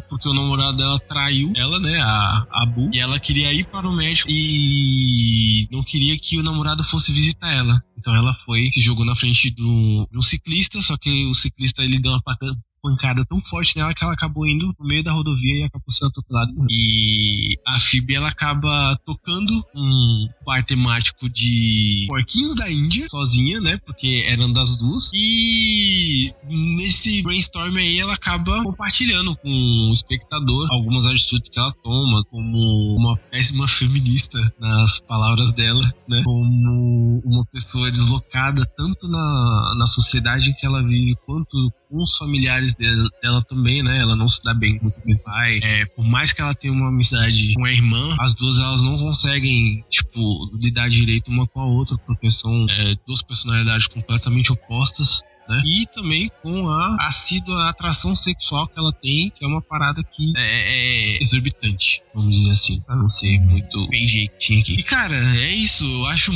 porque o namorado dela traiu ela, né? A, a Bu. E ela queria ir para o médico e não queria que o namorado fosse visitar ela. Então ela foi, se jogou na frente do, de um ciclista, só que o ciclista ele deu uma patada. pancada tão forte nela que ela acabou indo no meio da rodovia e acabou sendo atropelada. E a Phoebe, ela acaba tocando um par temático de porquinho da Índia, sozinha, né? Porque eram das duas. E nesse brainstorm aí, ela acaba compartilhando com o espectador algumas atitudes que ela toma, como uma péssima feminista, nas palavras dela, né? Como uma pessoa deslocada, tanto na, na sociedade em que ela vive, quanto com os familiares Dela, dela também, né? Ela não se dá bem muito com o pai. É, por mais que ela tenha uma amizade com a irmã, as duas elas não conseguem, tipo, lidar direito uma com a outra, porque são é, duas personalidades completamente opostas, né? E também com a assídua atração sexual que ela tem, que é uma parada que é, é exorbitante, vamos dizer assim, pra não ser muito bem jeitinho aqui. E cara, é isso, eu acho,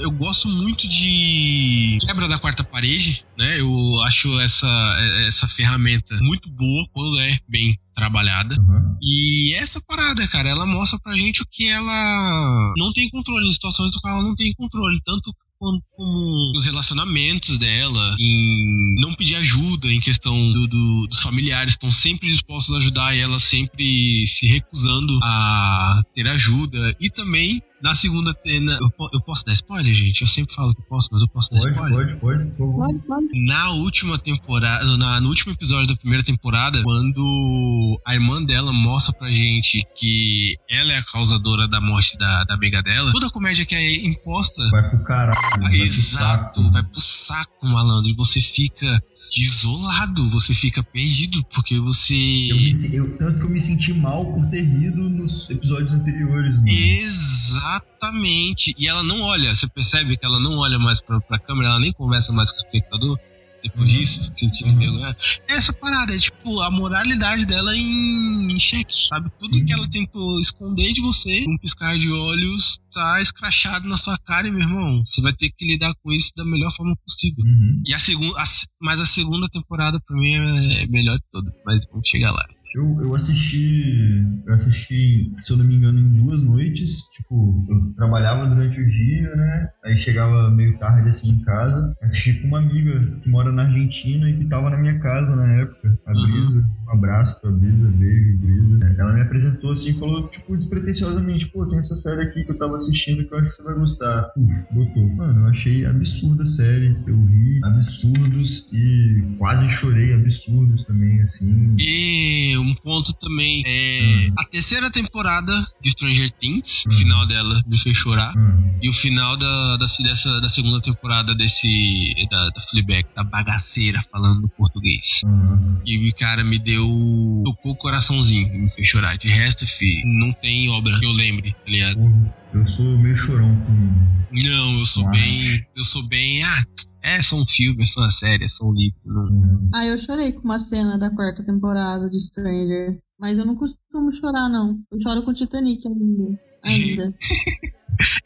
eu gosto muito de quebra da quarta parede, né? Eu acho essa, essa ferramenta muito boa quando é bem trabalhada. Uhum. E essa parada, cara, ela mostra pra gente o que ela não tem controle, em situações do qual ela não tem controle, tanto como os relacionamentos dela, em não pedir ajuda, em questão do, do, dos familiares estão sempre dispostos a ajudar e ela sempre se recusando a ter ajuda. E também na segunda cena, eu, eu posso dar spoiler, gente? Eu sempre falo que posso, mas eu posso dar pode, spoiler? Pode, pode, pode, pode. Na última temporada, na, no último episódio da primeira temporada, quando a irmã dela mostra pra gente que ela é a causadora da morte da, da amiga dela, toda a comédia que é imposta vai pro caralho. Vai Exato, pro vai pro saco, malandro. E você fica isolado, você fica perdido, porque você... Eu me, eu, tanto que eu me senti mal por ter rido nos episódios anteriores, mano. Exatamente. E ela não olha, você percebe que ela não olha mais pra, pra câmera, ela nem conversa mais com o espectador. depois disso, sentindo vergonha. É essa parada, é tipo, a moralidade dela em, em xeque, sabe? Tudo Sim. que ela tentou esconder de você, um piscar de olhos, tá escrachado na sua cara, e, meu irmão, você vai ter que lidar com isso da melhor forma possível. Uhum. E a segunda, mas a segunda temporada pra mim é melhor de todas, mas vamos chegar lá. Eu, eu assisti, eu assisti, se eu não me engano, em duas noites. Tipo, eu trabalhava durante o dia, né? Aí chegava meio tarde, assim, em casa. Assisti com uma amiga que mora na Argentina e que tava na minha casa na época, a Brisa. Uhum. Um abraço pra Brisa, beijo, Brisa. Ela me apresentou, assim, e falou, tipo, despretensiosamente, pô, tem essa série aqui que eu tava assistindo que eu acho que você vai gostar. Uf, botou. Mano, eu achei absurda a série. Eu ri absurdos e quase chorei absurdos também, assim. E... um ponto também é uhum. a terceira temporada de Stranger Things, uhum. o final dela me fez chorar, uhum. e o final da, da, dessa, da segunda temporada desse da, da Fleabag, da bagaceira falando português, uhum. e cara, me deu, tocou o coraçãozinho, me fez chorar. De resto, filho, não tem obra que eu lembre, tá ligado? Uhum. Eu sou meio chorão com... Não, eu sou bem, eu sou bem, ah... É, são um filme, é só uma série, é só um livro. Não. Ah, eu chorei com uma cena da quarta temporada de Stranger. Mas eu não costumo chorar, não. Eu choro com Titanic ainda. ainda.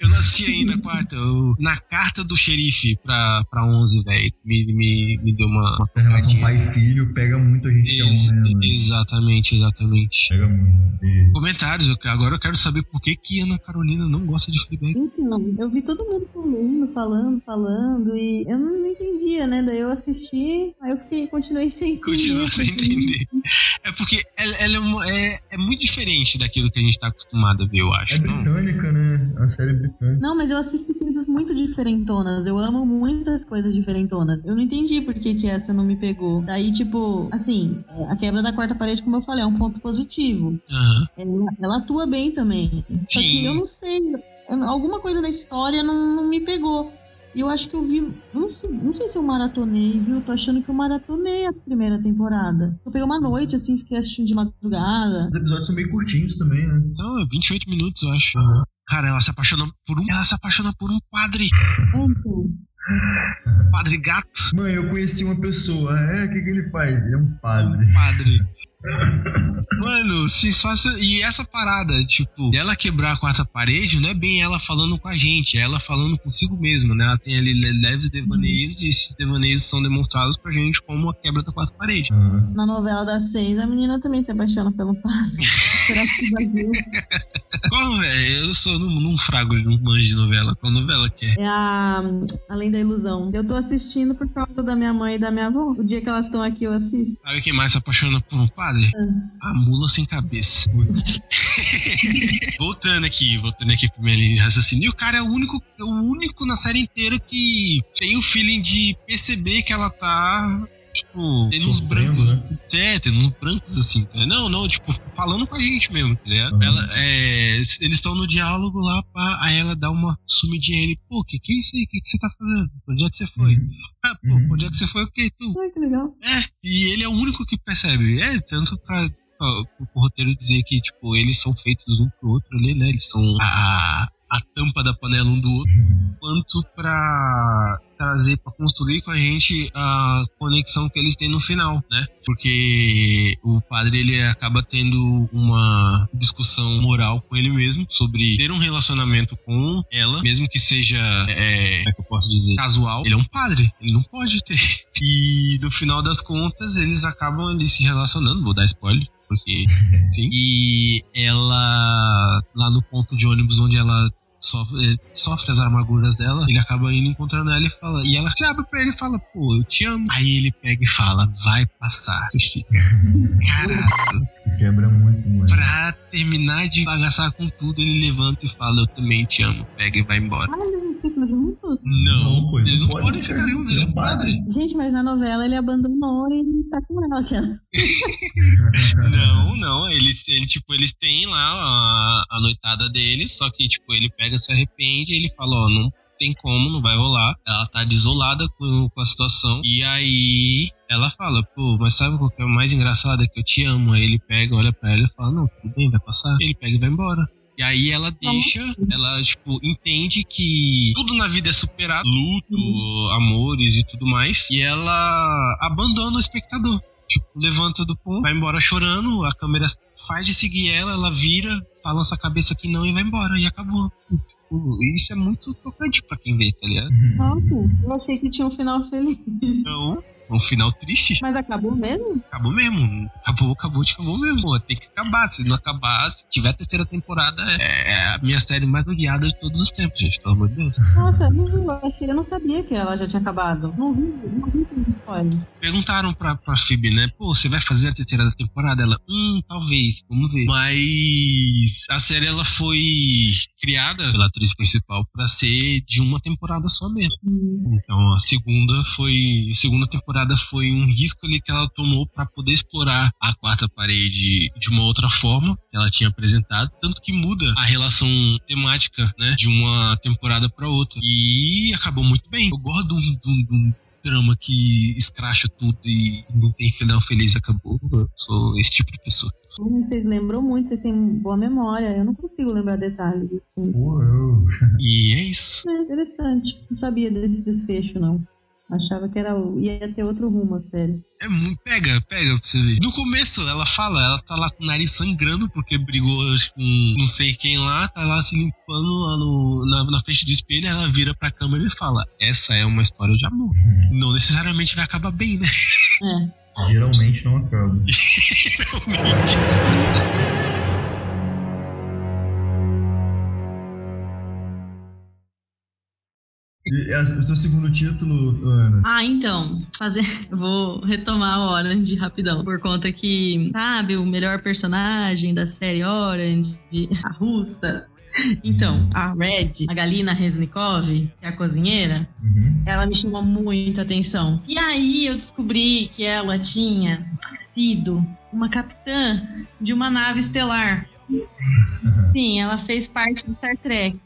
Eu não assisti ainda a quarta. Eu, na carta do xerife pra, pra onze, velho, me, me, me deu uma... Essa relação pai e filho pega muito a gente. Ex- que é um, né, Exatamente, exatamente. Pega muito. E... comentários, eu, agora eu quero saber por que que Ana Carolina não gosta de Fleabag. Então, eu vi todo mundo falando, falando, falando, e eu não entendia, né? Daí eu assisti, aí eu fiquei, continuei sem entender. Continuei sem entender. É porque ela, ela é, uma, é, é muito diferente daquilo que a gente tá acostumado a ver, eu acho. É britânica, né? A série britânica. Não, mas eu assisto coisas muito diferentonas. Eu amo muitas coisas diferentonas. Eu não entendi por que que essa não me pegou. Daí, tipo, assim, a quebra da quarta parede, como eu falei, é um ponto positivo. Uhum. Ela, ela atua bem também. Sim. Só que eu não sei, alguma coisa na história não, não me pegou. E eu acho que eu vi... Eu não, sei, não sei se eu maratonei, viu? Eu tô achando que eu maratonei a primeira temporada. Eu peguei uma noite, assim, fiquei assistindo de madrugada. Os episódios são meio curtinhos também, né? Então, vinte e oito minutos, eu acho. Uhum. Cara, ela se apaixona por um... Ela se apaixona por um padre. Um padre gato. Mãe, eu conheci uma pessoa. É, o que que ele faz? Ele é um padre. Um padre. Mano, se só se... E essa parada, tipo, dela quebrar a quarta parede, não é bem ela falando com a gente, é ela falando consigo mesma, né? Ela tem ali leves devaneios, e esses devaneios são demonstrados pra gente como a quebra da quarta parede. Uhum. Na novela das seis, a menina também se apaixona pelo padre. Será que Brasil? Como, velho? Eu sou num, num frago, num manjo de novela. Qual novela que é? É a Além da Ilusão. Eu tô assistindo por causa da minha mãe e da minha avó. O dia que elas estão aqui, eu assisto. Sabe quem mais se apaixona por um padre? A mula sem cabeça. Voltando aqui, voltando aqui pra minha linha de raciocínio. O cara é o único, é o único na série inteira que tem o feeling de perceber que ela tá, tipo, tendo uns brancos, né? É, tendo uns brancos, assim, tá? Não, não, tipo, falando com a gente mesmo, tá ligado? Uhum. Ela, é, eles estão no diálogo lá, pá, aí ela dá uma sumidinha, ele, pô, que que é isso aí? O que que você tá fazendo? Onde é que você foi? Uhum. Ah, pô, uhum. Onde é que você foi? O que tu? Ai, que legal. É, e ele é o único que percebe, é, tanto pra... o roteiro dizer que, tipo, eles são feitos um pro outro ali, né? Eles são a, a tampa da panela um do outro. Quanto pra trazer, pra construir com a gente a conexão que eles têm no final, né? Porque o padre, ele acaba tendo uma discussão moral com ele mesmo sobre ter um relacionamento com ela, mesmo que seja, é, como é que eu posso dizer, casual. Ele é um padre, ele não pode ter. E no final das contas, eles acabam ali se relacionando, vou dar spoiler. Porque, enfim, e ela, lá no ponto de ônibus onde ela sofre, sofre as armaduras dela, ele acaba indo encontrando ela e fala, e ela se abre pra ele e fala, pô, eu te amo. Aí ele pega e fala, vai passar. Caralho. Se quebra muito, mano. Pra terminar de bagaçar com tudo, ele levanta e fala, eu também te amo. Pega e vai embora. Ah, eles não ficam juntos? Não, não, eles não podem ficar juntos, ele é um padre. Gente, mas na novela ele abandonou e ele tá com ela, cara. Não, não, eles, ele, tipo, eles têm lá a, a noitada deles, só que, tipo, ele pega, se arrepende, ele fala, ó, não tem como, não vai rolar, ela tá desolada com, com a situação, e aí ela fala, pô, mas sabe o que é o mais engraçado? É que eu te amo. Aí ele pega, olha pra ela e fala, não, tudo bem, vai passar. Ele pega e vai embora. E aí ela deixa, ela, tipo, entende que tudo na vida é superado, luto, uhum. amores e tudo mais, e ela abandona o espectador. Tipo, levanta do pó, vai embora chorando, a câmera faz de seguir ela, ela vira, balança a cabeça que não e vai embora, e acabou. Isso é muito tocante pra quem vê, tá ligado? Nossa, eu achei que tinha um final feliz. Não, um final triste. Mas acabou mesmo? Acabou mesmo. Acabou, acabou, acabou mesmo. Tem que acabar. Se não acabar, se tiver a terceira temporada, é a minha série mais odiada de todos os tempos, gente. Pelo amor de Deus. Nossa, eu não, eu não sabia que ela já tinha acabado. Não vi, não vi. Olha. Perguntaram pra, pra Phoebe, né? Pô, você vai fazer a terceira temporada? Ela, hum, talvez, vamos ver. Mas a série, ela foi criada pela atriz principal pra ser de uma temporada só mesmo. Hum. Então a segunda foi... A segunda temporada foi um risco ali que ela tomou pra poder explorar a quarta parede de uma outra forma que ela tinha apresentado. Tanto que muda a relação temática, né? De uma temporada pra outra. E acabou muito bem. Eu gosto de um... drama que escracha tudo e não tem final feliz, acabou. Eu sou esse tipo de pessoa. Vocês lembram muito, vocês têm boa memória. Eu não consigo lembrar detalhes assim. Uou. E é isso. É interessante. Não sabia desse desfecho, não. Achava que era, ia ter outro rumo, sério. É muito. Pega, pega pra você ver. No começo, ela fala, ela tá lá com o nariz sangrando porque brigou com não sei quem lá, tá lá se limpando lá no, na, na frente do espelho, ela vira pra câmera e fala: essa é uma história de amor. Uhum. Não necessariamente vai acabar bem, né? É. Geralmente não acaba. Geralmente. O seu segundo título, Ana? Ah, então, fazer... vou retomar o Orange rapidão. Por conta que, sabe, o melhor personagem da série Orange, a russa. Então, a Red, a Galina Reznikov, que é a cozinheira, uhum. ela me chamou muita atenção. E aí eu descobri que ela tinha sido uma capitã de uma nave estelar. Sim, ela fez parte do Star Trek.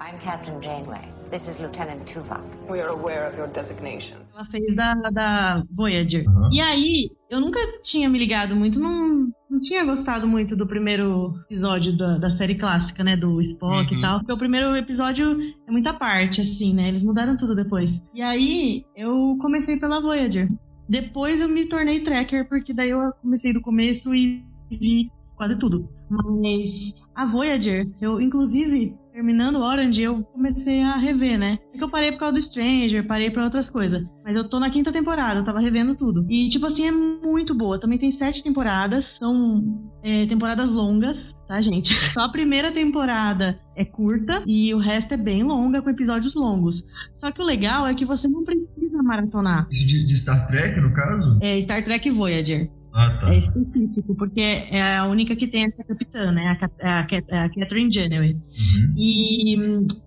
I'm Captain Janeway. This is Lieutenant Tuvok. We are aware of your designation. Ela fez da, da Voyager. Uhum. E aí, eu nunca tinha me ligado muito, não, não tinha gostado muito do primeiro episódio da, da série clássica, né? Do Spock uhum. e tal. Porque o primeiro episódio é muita parte, assim, né? Eles mudaram tudo depois. E aí, eu comecei pela Voyager. Depois eu me tornei tracker, porque daí eu comecei do começo e vi quase tudo. Mas a Voyager, eu inclusive... terminando Orange, eu comecei a rever, né? É que eu parei por causa do Stranger, parei por outras coisas. Mas eu tô na quinta temporada, eu tava revendo tudo. E, tipo assim, é muito boa. Também tem sete temporadas, são é, temporadas longas, tá, gente? Só a primeira temporada é curta e o resto é bem longa, com episódios longos. Só que o legal é que você não precisa maratonar. Isso de, de Star Trek, no caso? É, Star Trek Voyager. Ah, tá. É específico, porque é a única que tem essa capitã, né? A, Cap- a Catherine Janeway. Uhum. E,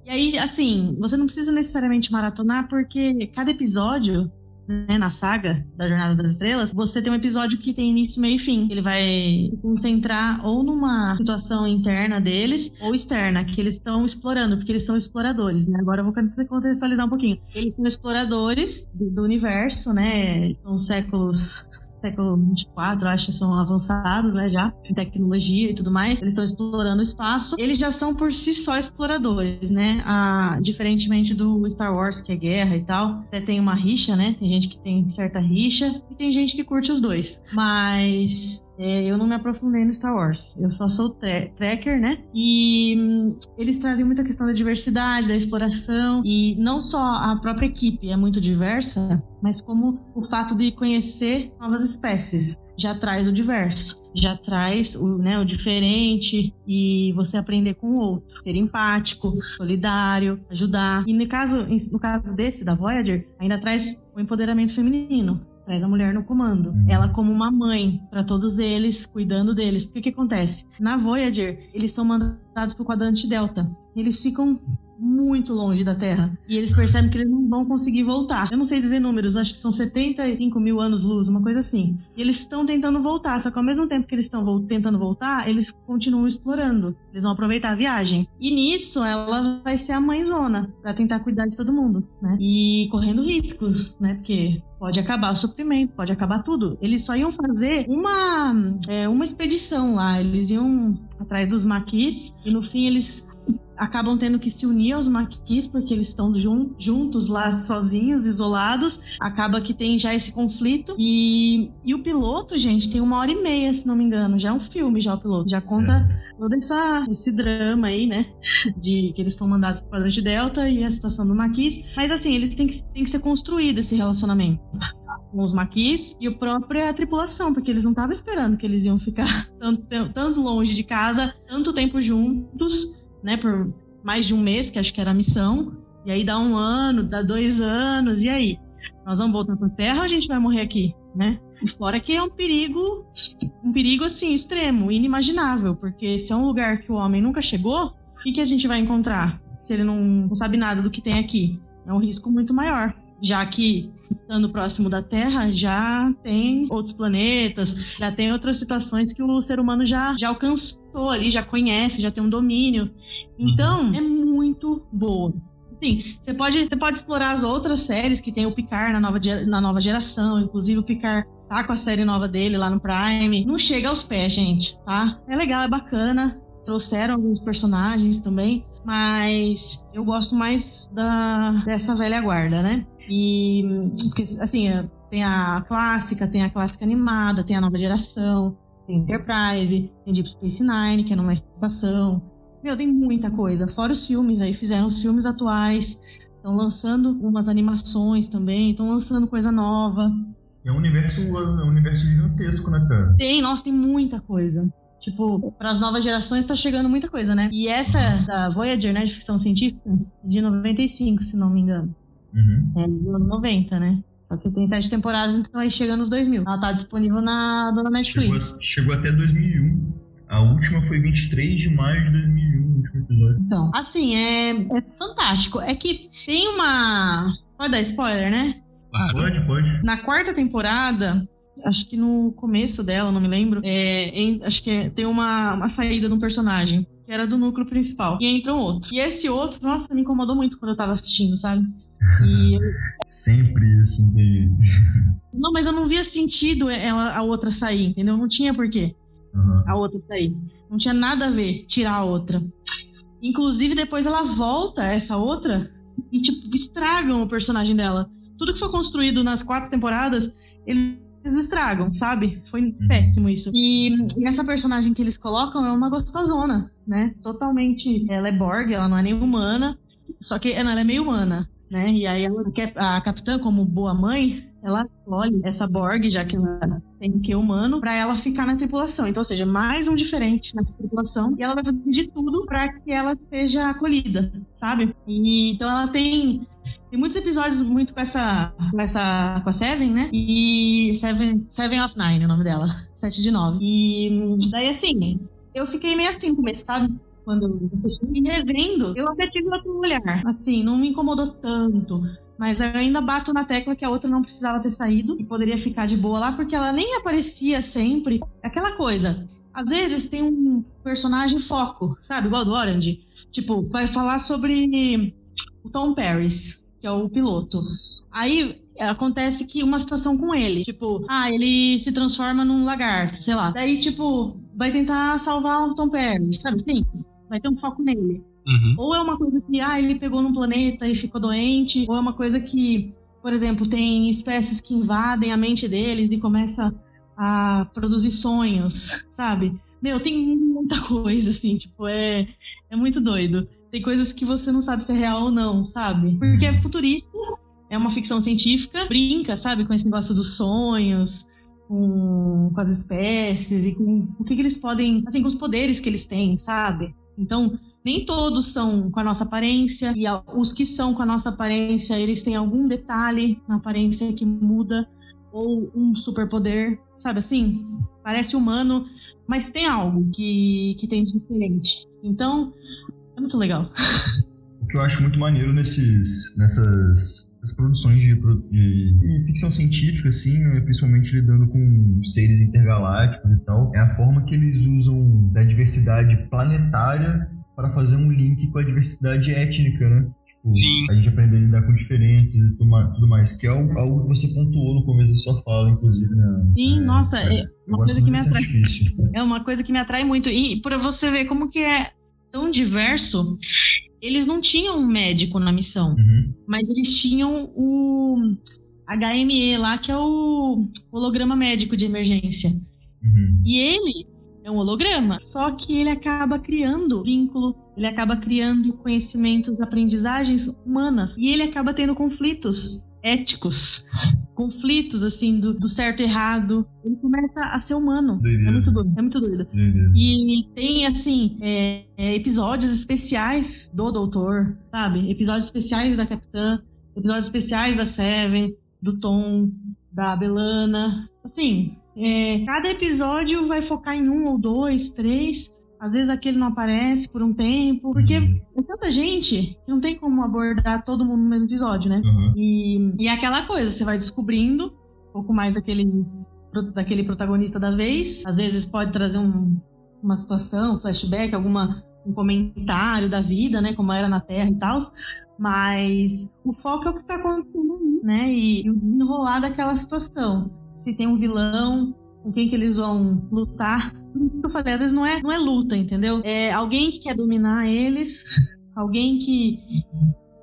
e aí, assim, você não precisa necessariamente maratonar, porque cada episódio, né, na saga da Jornada das Estrelas, você tem um episódio que tem início, meio e fim. Ele vai se concentrar ou numa situação interna deles ou externa, que eles estão explorando, porque eles são exploradores, né? Agora eu vou contextualizar um pouquinho. Eles são exploradores do, do universo, né? São séculos... século vinte e quatro, acho, são avançados, né, já, em tecnologia e tudo mais. Eles estão explorando o espaço. Eles já são por si só exploradores, né? Ah, diferentemente do Star Wars, que é guerra e tal. Até tem uma rixa, né? Tem gente que tem certa rixa e tem gente que curte os dois. Mas... é, eu não me aprofundei no Star Wars. Eu só sou tre- tracker, né? E hum, eles trazem muita questão da diversidade, da exploração. E não só a própria equipe é muito diversa, mas como o fato de conhecer novas espécies. Já traz o diverso. Já traz o, né, o diferente. E você aprender com o outro. Ser empático, solidário, ajudar. E no caso, no caso desse, da Voyager, ainda traz o empoderamento feminino. Traz a mulher no comando. Ela como uma mãe para todos eles, cuidando deles. O que que acontece? Na Voyager, eles são mandados pro Quadrante Delta. Eles ficam muito longe da Terra. E eles percebem que eles não vão conseguir voltar. Eu não sei dizer números, acho que são setenta e cinco mil anos-luz, uma coisa assim. E eles estão tentando voltar, só que ao mesmo tempo que eles estão vo- tentando voltar, eles continuam explorando. Eles vão aproveitar a viagem. E nisso, ela vai ser a mãezona, pra tentar cuidar de todo mundo, né? E correndo riscos, né? Porque pode acabar o suprimento, pode acabar tudo. Eles só iam fazer uma, é, uma expedição lá. Eles iam atrás dos Maquis e no fim eles acabam tendo que se unir aos Maquis porque eles estão jun- juntos lá, sozinhos, isolados. Acaba que tem já esse conflito. E, e o piloto, gente, tem uma hora e meia, se não me engano. Já é um filme, já o piloto. Já conta todo essa, esse drama aí, né? De que eles são mandados pro Quadrante Delta e a situação do Maquis. Mas assim, eles têm que, têm que ser construído esse relacionamento com os Maquis e a própria tripulação, porque eles não estavam esperando que eles iam ficar tanto, tanto longe de casa, tanto tempo juntos, né, por mais de um mês, que acho que era a missão, e aí dá um ano, dá dois anos, e aí? Nós vamos voltar pra Terra ou a gente vai morrer aqui, né? E fora que é um perigo, um perigo assim, extremo, inimaginável, porque se é um lugar que o homem nunca chegou, o que, que a gente vai encontrar se ele não, não sabe nada do que tem aqui? É um risco muito maior, já que estando próximo da Terra, já tem outros planetas, já tem outras situações que o ser humano já, já alcançou ali, já conhece, já tem um domínio. Então, uhum. é muito boa. Sim, você pode, você pode explorar as outras séries que tem o Picard na nova, na nova geração, inclusive o Picard tá com a série nova dele lá no Prime. Não chega aos pés, gente, tá? É legal, é bacana. Trouxeram alguns personagens também, mas eu gosto mais da, dessa velha guarda, né? E, porque, assim, tem a clássica, tem a clássica animada, tem a nova geração, tem Enterprise, tem Deep Space Nine, que é numa estação. Meu, tem muita coisa. Fora os filmes, aí fizeram os filmes atuais, estão lançando umas animações também, estão lançando coisa nova. É um universo, é um universo gigantesco, né, cara? Tem, nossa, tem muita coisa. Tipo, para as novas gerações tá chegando muita coisa, né? E essa da Voyager, né, de ficção científica, de noventa e cinco, se não me engano. Uhum. É do ano noventa, né? Só que tem sete temporadas, então aí chega nos dois mil. Ela tá disponível na, na Netflix. Chegou, chegou até dois mil e um. A última foi vinte e três de maio de dois mil e um, o último episódio. Então, assim, é, é fantástico. É que tem uma... Pode dar spoiler, né? Ah, pode, pode. Na quarta temporada... Acho que no começo dela, não me lembro, é, em, acho que é, tem uma, uma saída de um personagem, que era do núcleo principal, e entra um outro. E esse outro, nossa, me incomodou muito quando eu tava assistindo, sabe? E eu... Sempre isso, entendi. Não, mas eu não via sentido ela, a outra sair, entendeu? Não tinha porquê uhum. a outra sair. Não tinha nada a ver tirar a outra. Inclusive, depois ela volta, essa outra, e tipo, estragam o personagem dela. Tudo que foi construído nas quatro temporadas, ele... eles estragam, sabe? Foi uhum. péssimo isso. E, e essa personagem que eles colocam é uma gostosona, né? Totalmente... Ela é Borg, ela não é nem humana. Só que ela é meio humana, né? E aí ela, a capitã, como boa mãe, ela escolhe essa Borg, já que ela tem que ser humano, pra ela ficar na tripulação. Então, ou seja, mais um diferente na tripulação. E ela vai fazer de tudo pra que ela seja acolhida, sabe? E, então ela tem... Tem muitos episódios muito com essa, com essa, com a Seven, né? E Seven, Seven of Nine, é o nome dela. Sete de nove. E daí, assim, eu fiquei meio assim no começo, sabe? Quando eu assisti. E revendo, eu até tive outro olhar. Assim, não me incomodou tanto. Mas eu ainda bato na tecla que a outra não precisava ter saído. E poderia ficar de boa lá, porque ela nem aparecia sempre. Aquela coisa. Às vezes tem um personagem foco, sabe? Igual do Orange. Tipo, vai falar sobre... o Tom Paris, que é o piloto. Aí acontece que uma situação com ele, tipo, ah, ele se transforma num lagarto, sei lá. Daí, tipo, vai tentar salvar o Tom Paris, sabe? Sim, vai ter um foco nele. Uhum. Ou é uma coisa que, ah, ele pegou num planeta e ficou doente, ou é uma coisa que, por exemplo, tem espécies que invadem a mente deles e começa a produzir sonhos, sabe? Meu, tem muita coisa, assim, tipo, é, é muito doido. Tem coisas que você não sabe se é real ou não, sabe? Porque é futurista, é uma ficção científica, brinca, sabe? Com esse negócio dos sonhos, com, com as espécies e com o que, que eles podem... Assim, com os poderes que eles têm, sabe? Então, nem todos são com a nossa aparência. E os que são com a nossa aparência, eles têm algum detalhe na aparência que muda. Ou um superpoder, sabe assim? Parece humano, mas tem algo que, que tem de diferente. Então... muito legal. que eu acho muito maneiro nesses, nessas, nessas produções de, de, de ficção científica, assim, né, principalmente lidando com seres intergalácticos e tal, é a forma que eles usam da diversidade planetária para fazer um link com a diversidade étnica, né? Sim. A gente aprende a lidar com diferenças e tudo mais, que é algo que você pontuou no começo da sua fala, inclusive, né? Sim, é, nossa, é uma coisa que me atrai. É uma coisa que me atrai muito. E pra você ver como que é tão diverso, eles não tinham um médico na missão, uhum. mas eles tinham o H M E lá, que é o holograma médico de emergência. Uhum. E ele é um holograma, só que ele acaba criando vínculo, ele acaba criando conhecimentos, aprendizagens humanas, e ele acaba tendo conflitos éticos, conflitos assim, do, do certo e errado. Ele começa a ser humano. Doideira. É muito doido, é muito doido. Doideira. E tem, assim, é, é, episódios especiais do Doutor, sabe? Episódios especiais da Capitã, episódios especiais da Seven, do Tom, da Belana, assim... É, cada episódio vai focar em um ou dois, três. Às vezes aquele não aparece por um tempo, porque é tanta gente que não tem como abordar todo mundo no mesmo episódio, né? Uhum. E, e é aquela coisa, você vai descobrindo um pouco mais daquele, daquele protagonista da vez. Às vezes pode trazer um, uma situação, um flashback, alguma, um comentário da vida, né? Como era na Terra e tal. Mas o foco é o que tá acontecendo, né? E, e o enrolar daquela situação. Se tem um vilão, com quem que eles vão lutar. Eu falei, às vezes não é, não é luta, entendeu? É alguém que quer dominar eles, alguém que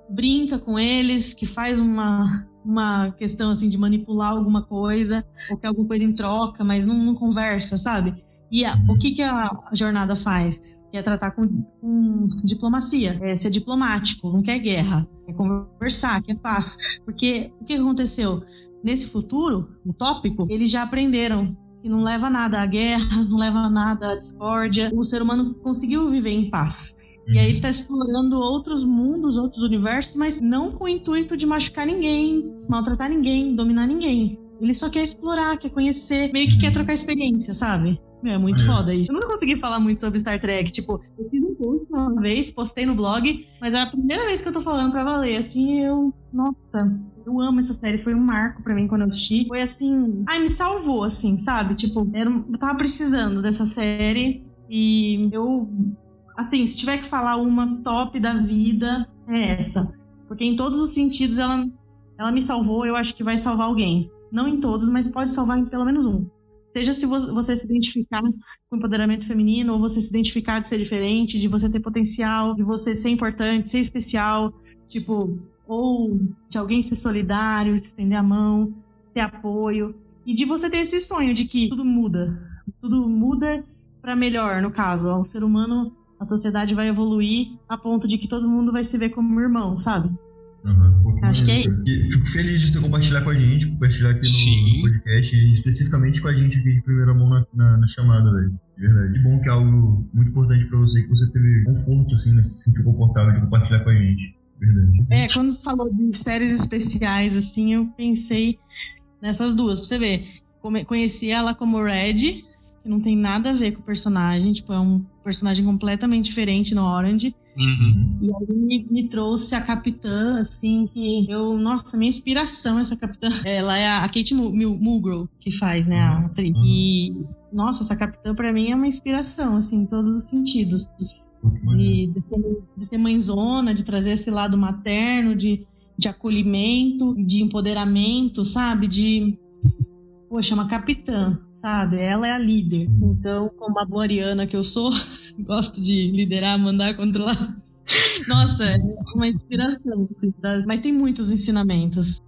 brinca com eles, que faz uma, uma questão assim de manipular alguma coisa, ou que alguma coisa em troca, mas não, não conversa, sabe? E a, o que, que a jornada faz? Que é tratar com, com diplomacia, é ser diplomático, não quer guerra, quer conversar, quer paz. Porque o que aconteceu? Nesse futuro utópico, eles já aprenderam que não leva nada à guerra, não leva nada à discórdia. O ser humano conseguiu viver em paz. Uhum. E aí ele está explorando outros mundos, outros universos, mas não com o intuito de machucar ninguém, maltratar ninguém, dominar ninguém. Ele só quer explorar, quer conhecer, meio que uhum. quer trocar experiência, sabe? É muito foda isso. Eu nunca consegui falar muito sobre Star Trek. Tipo, eu fiz um post uma vez, postei no blog, mas é a primeira vez que eu tô falando pra valer. Assim, eu... Nossa, eu amo essa série. Foi um marco pra mim quando eu assisti. Foi assim... Ai, me salvou, assim, sabe? Tipo, era um... eu tava precisando dessa série. E eu... Assim, se tiver que falar uma top da vida, é essa. Porque em todos os sentidos ela, ela me salvou. Eu acho que vai salvar alguém. Não em todos, mas pode salvar em pelo menos um. Seja se você se identificar com empoderamento feminino, ou você se identificar de ser diferente, de você ter potencial, de você ser importante, ser especial, tipo, ou de alguém ser solidário, estender a mão, ter apoio. E de você ter esse sonho de que tudo muda. Tudo muda para melhor, no caso. O ser humano, a sociedade vai evoluir a ponto de que todo mundo vai se ver como irmão, sabe? Uhum. Acho que é isso. Fico feliz de você compartilhar com a gente, compartilhar aqui no, no podcast, e especificamente com a gente aqui de primeira mão na, na, na chamada, velho. De verdade. Que bom que é algo muito importante pra você, que você teve conforto, assim, né? Se sentiu confortável de compartilhar com a gente. Verdade. É, quando falou de séries especiais, assim, eu pensei nessas duas, pra você ver. Conheci ela como Red, que não tem nada a ver com o personagem, tipo, é um personagem completamente diferente no Orange. Uhum. E aí me, me trouxe a Capitã, assim, que eu, nossa, minha inspiração, essa Capitã, ela é a Kate Mulgrew que faz, né, a atriz. Uhum. E, nossa, essa Capitã pra mim é uma inspiração, assim, em todos os sentidos. De, de, ser, de ser mãezona, de trazer esse lado materno, de, de acolhimento, de empoderamento, sabe? De, poxa, uma Capitã, sabe? Ela é a líder. Então, como a boa ariana que eu sou, gosto de liderar, mandar, controlar. Nossa, é uma inspiração. Mas tem muitos ensinamentos.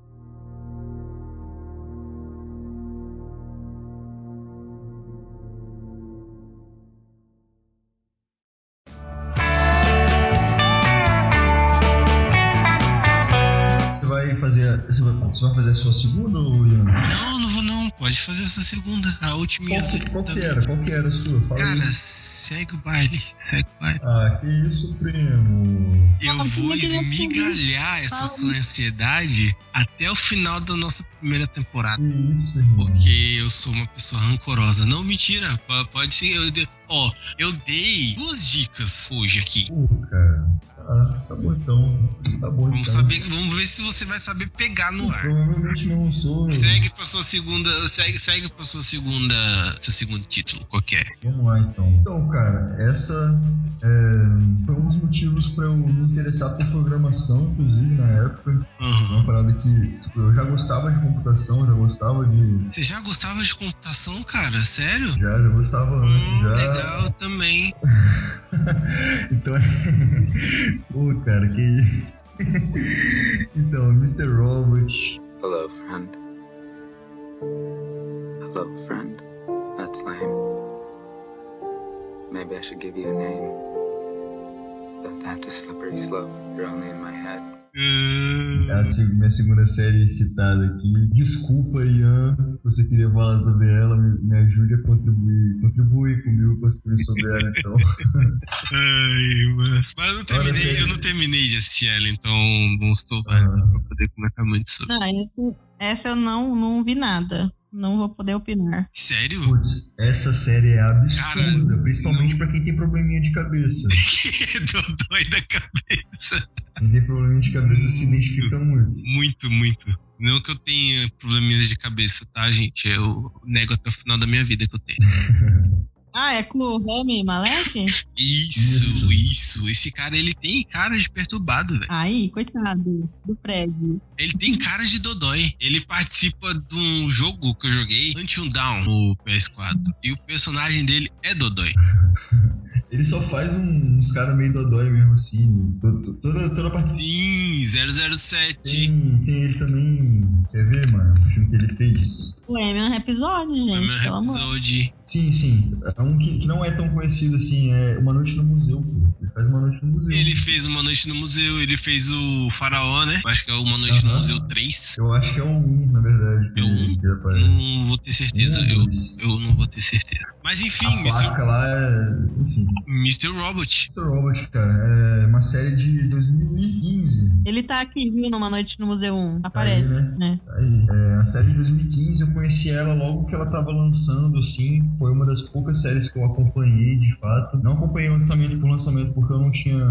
Você vai fazer, você vai, você vai fazer a sua segunda, ou não? Não vou não. Pode fazer a sua segunda, a última. Qual que, qual que era? Qual que era a sua? Fala. Cara, aí. Segue o baile, segue o baile. Ah, que isso, primo. Eu ah, vou esmigalhar essa sua ansiedade até o final da nossa primeira temporada. Que isso, irmão. Porque eu sou uma pessoa rancorosa. Não, mentira, pode ser. Ó, eu, oh, eu dei duas dicas hoje aqui. Pô, cara. Ah, tá bom então. Tá bom, vamos então. Saber, vamos ver se você vai saber pegar no ar. Provavelmente não sou. Segue para sua segunda, segue, segue para sua segunda, seu segundo título, qualquer. Vamos lá então. Então, cara, essa é, foi um dos motivos para eu me interessar por programação, inclusive na época. Uhum. Uma parada que tipo, eu já gostava de computação, já gostava de. Você já gostava de computação, cara? Sério? Já, já gostava antes. Hum, já. Legal também. Então, pô, cara, que isso? Então, mister Robot. Hello, friend. Hello, friend. That's lame. Maybe I should give you a name. But that's a slippery slope. You're only in my head. A minha segunda série citada aqui. Desculpa, Ian, se você queria falar sobre ela, me, me ajude a contribuir. Contribui comigo para construir sobre ela, então. Ai, mas, mas eu, não terminei, eu não terminei de assistir ela, então não estou para ah. poder comentar muito sobre ela. Ah, essa eu não, não vi nada. Não vou poder opinar. Sério? Putz, essa série é absurda. Cara, principalmente não... pra quem tem probleminha de cabeça. Tô doido da cabeça. Quem tem probleminha de cabeça muito, se identifica muito. Muito, muito. Não que eu tenha probleminhas de cabeça, tá, gente? Eu nego até o final da minha vida que eu tenho. Ah, é com o Rami Malek? Isso, isso, isso. Esse cara, ele tem cara de perturbado, velho. Aí, coitado do prédio. Ele tem cara de dodói. Ele participa de um jogo que eu joguei, Until Dawn, no P S quatro. E o personagem dele é dodói. Ele só faz um, uns caras meio dodói mesmo, assim. Toda, toda, toda a parte... Sim, zero zero sete. Tem, tem ele também. Quer ver, mano? O filme que ele fez. O Emerson Episódio, gente. O Emerson Episódio. Sim, sim. É um que, que não é tão conhecido assim. É Uma Noite no Museu. Ele faz Uma Noite no Museu. Ele fez Uma Noite no Museu. Ele fez o Faraó, né? Eu acho que é Uma Noite uhum. no Museu três. Eu acho que é o um, na verdade. Que é o um. Que aparece. Não vou ter certeza. É eu, eu não vou ter certeza. Mas enfim, a mister placa lá é... Enfim. mister Robot. mister Robot, cara. É uma série de dois mil e quinze. Ele tá aqui, viu? Numa Noite no Museu um. Aparece, tá aí, né? Tá aí. É, a série de dois mil e quinze, eu conheci ela logo que ela tava lançando, assim. Foi uma das poucas séries que eu acompanhei, de fato. Não acompanhei o lançamento por lançamento porque eu não tinha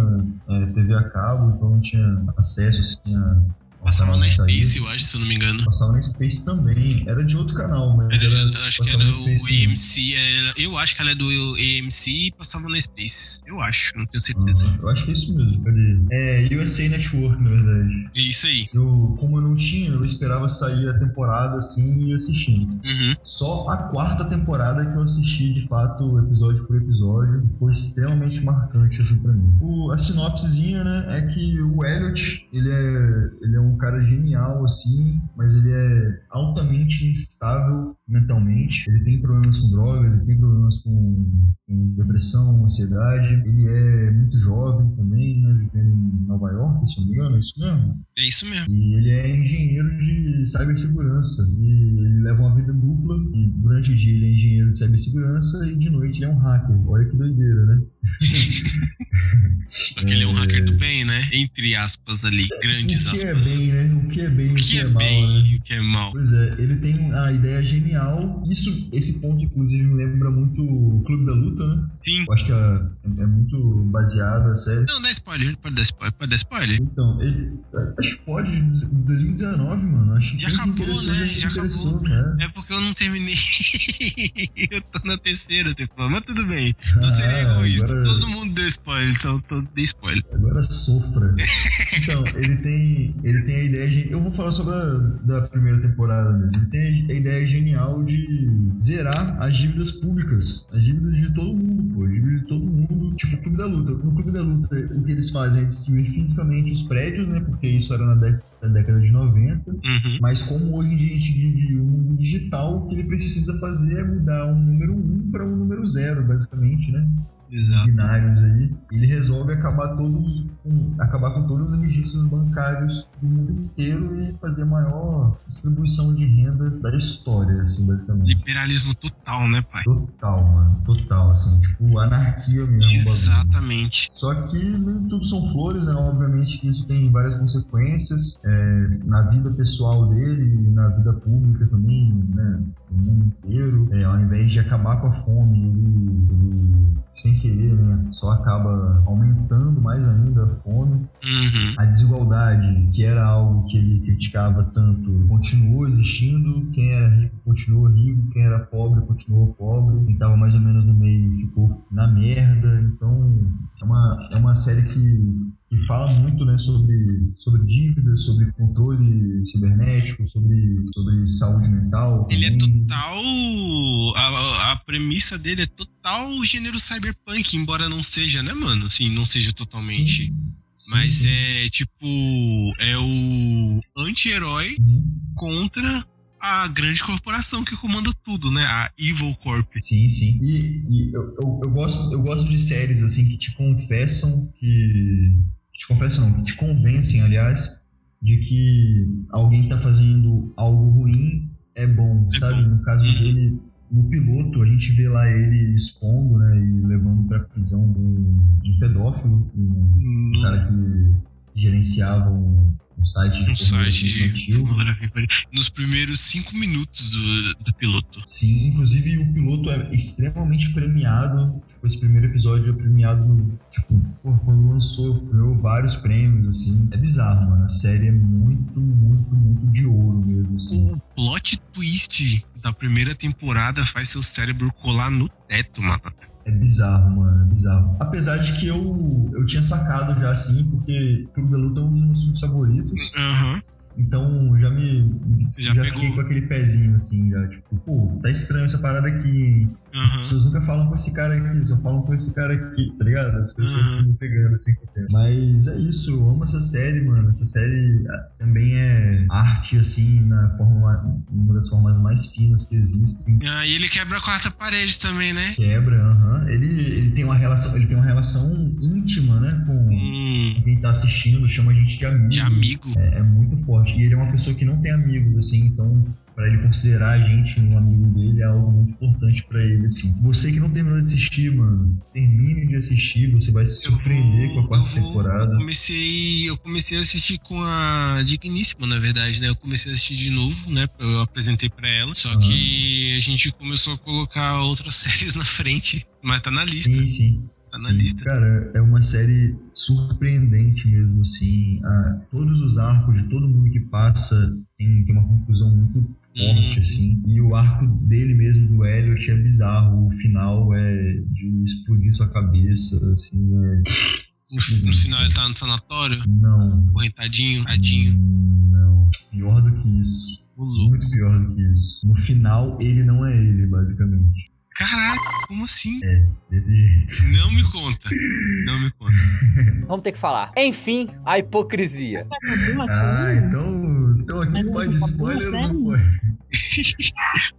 é, T V a cabo, então não tinha acesso, assim, a... Passava na Space, eu acho, se eu não me engano. Passava na Space também. Era de outro canal, mas... Era, era, acho que era o A M C. Era, eu acho que ela é do A M C e passava na Space. Eu acho, não tenho certeza. Ah, eu acho que é isso mesmo. Cadê? É U S A Network, na verdade. É isso aí. Eu, como eu não tinha, eu esperava sair a temporada, assim, e assistindo. Uhum. Só a quarta temporada que eu assisti, de fato, episódio por episódio. Foi extremamente marcante, assim, pra mim. O, a sinopsezinha, né, é que o Elliot, ele é... Ele é um um cara genial, assim, mas ele é altamente instável mentalmente. Ele tem problemas com drogas, ele tem problemas com, com depressão, ansiedade. Ele é muito jovem também, né? Vivendo em Nova York, se não me engano, é isso mesmo? É isso mesmo. E ele é engenheiro de cibersegurança. E ele leva uma vida dupla. E durante o dia ele é engenheiro de cibersegurança e de noite ele é um hacker. Olha que doideira, né? Só que ele é um hacker do bem, né? Entre aspas ali, grandes aspas. O que aspas. É bem, né? O que é bem, o que, o que é, é mal, bem, né? O que é mal. Pois é, ele tem a ideia genial. Isso, esse ponto, inclusive, me lembra muito o Clube da Luta, né? Sim. Eu acho que é, é muito baseado, é sério. Não, dá spoiler, pode dar spoiler, pode dar spoiler. Então, ele, acho que pode, em dois mil e dezenove, mano. Acho que já acabou, né? Já acabou. Né? É porque eu não terminei. Eu tô na terceira temporada, mas tudo bem. Não ah, seria egoísta. Agora... Todo mundo deu spoiler, então todo deu spoiler. Agora sofra. Então, ele tem, ele tem a ideia... De, eu vou falar só da, da primeira temporada mesmo. Ele tem a ideia genial de zerar as dívidas públicas. As dívidas de todo mundo, pô. As dívidas de todo mundo. Tipo, o Clube da Luta. No Clube da Luta, o que eles fazem é destruir fisicamente os prédios, né? Porque isso era na década... da década de noventa, uhum. Mas como hoje em dia a gente vive o mundo digital, o que ele precisa fazer é mudar um número um para um número zero, basicamente, né? Exato. Binários aí. Ele resolve acabar, todos, um, acabar com todos os registros bancários do mundo inteiro e fazer a maior distribuição de renda da história, assim, basicamente. Liberalismo total, né, pai? Total, mano. Total, assim, tipo, anarquia mesmo. Exatamente. Bagulho. Só que nem tudo são flores, né? Obviamente que isso tem várias consequências é, na vida pessoal dele e na vida pública também, né? O mundo inteiro. É, ao invés de acabar com a fome, ele... ele sem querer, né? Só acaba aumentando mais ainda a da fome. Uhum. A desigualdade, que era algo que ele criticava tanto, continuou existindo. Quem era rico continuou rico, quem era pobre continuou pobre. Quem estava mais ou menos no meio ficou na merda. Então é uma, é uma série que... que fala muito, né, sobre, sobre dívidas, sobre controle cibernético, sobre, sobre saúde mental. Ele é total... A, a premissa dele é total gênero cyberpunk, embora não seja, né, mano? Assim, não seja totalmente. Sim, sim, mas sim. É, tipo... É o anti-herói hum. contra... a grande corporação que comanda tudo, né? A Evil Corp. Sim, sim. E, e eu, eu, eu, gosto, eu gosto de séries, assim, que te confessam que... que te confessam, não, que te convencem, aliás, de que alguém que tá fazendo algo ruim é bom, é sabe? Bom. No caso uhum. dele, no piloto, a gente vê lá ele expondo, né? E levando pra prisão de um, de um pedófilo, um, um cara que gerenciava um... Um site de um site de... Nos primeiros cinco minutos do, do piloto. Sim, inclusive o piloto é extremamente premiado. Tipo, esse primeiro episódio é premiado, tipo, pô, quando lançou, ganhou vários prêmios, assim. É bizarro, mano. A série é muito, muito, muito de ouro mesmo, assim. O plot twist da primeira temporada faz seu cérebro colar no teto, mano. É bizarro, mano, é bizarro. Apesar de que eu, eu tinha sacado já, assim, porque Clube da Luta é um dos meus favoritos. Uhum. Então, já me... Já, já fiquei com aquele pezinho, assim, já, tipo, pô, tá estranho essa parada aqui, hein? Uhum. As pessoas nunca falam com esse cara aqui, só falam com esse cara aqui, tá ligado? As pessoas uhum. ficam pegando, assim, com o tempo. Mas é isso, eu amo essa série, mano. Essa série também é arte, assim, na forma, uma das formas mais finas que existem. Ah, e ele quebra a quarta parede também, né? Quebra, aham. Uhum. Ele, ele, tem uma relação, ele tem uma relação íntima, né, com hum. quem tá assistindo, chama a gente de amigo. De amigo. É, é muito forte. E ele é uma pessoa que não tem amigos, assim, então... pra ele considerar a gente um amigo dele é algo muito importante pra ele, assim. Você que não terminou de assistir, mano, termine de assistir, você vai se surpreender vou, com a quarta eu vou, temporada. Eu comecei, eu comecei a assistir com a digníssima, na verdade, né? Eu comecei a assistir de novo, né? Eu apresentei pra ela, só ah. que a gente começou a colocar outras séries na frente, mas tá na lista. Sim, sim. Tá na Sim, lista. Cara, é uma série surpreendente mesmo, assim. Ah, todos os arcos de todo mundo que passa tem, tem uma conclusão muito forte, uhum. assim. E o arco dele mesmo, do Elliot, é bizarro. O final é de explodir sua cabeça, assim. É... No, no final ele tá no sanatório? Não. Correntadinho? Tadinho? Não. Pior do que isso. Muito pior do que isso. No final, ele não é ele, basicamente. Caralho, como assim? É, desse jeito. Não me conta. Não me conta. Vamos ter que falar. Enfim, a hipocrisia. Ah, então, então aqui pode spoiler ou não pode?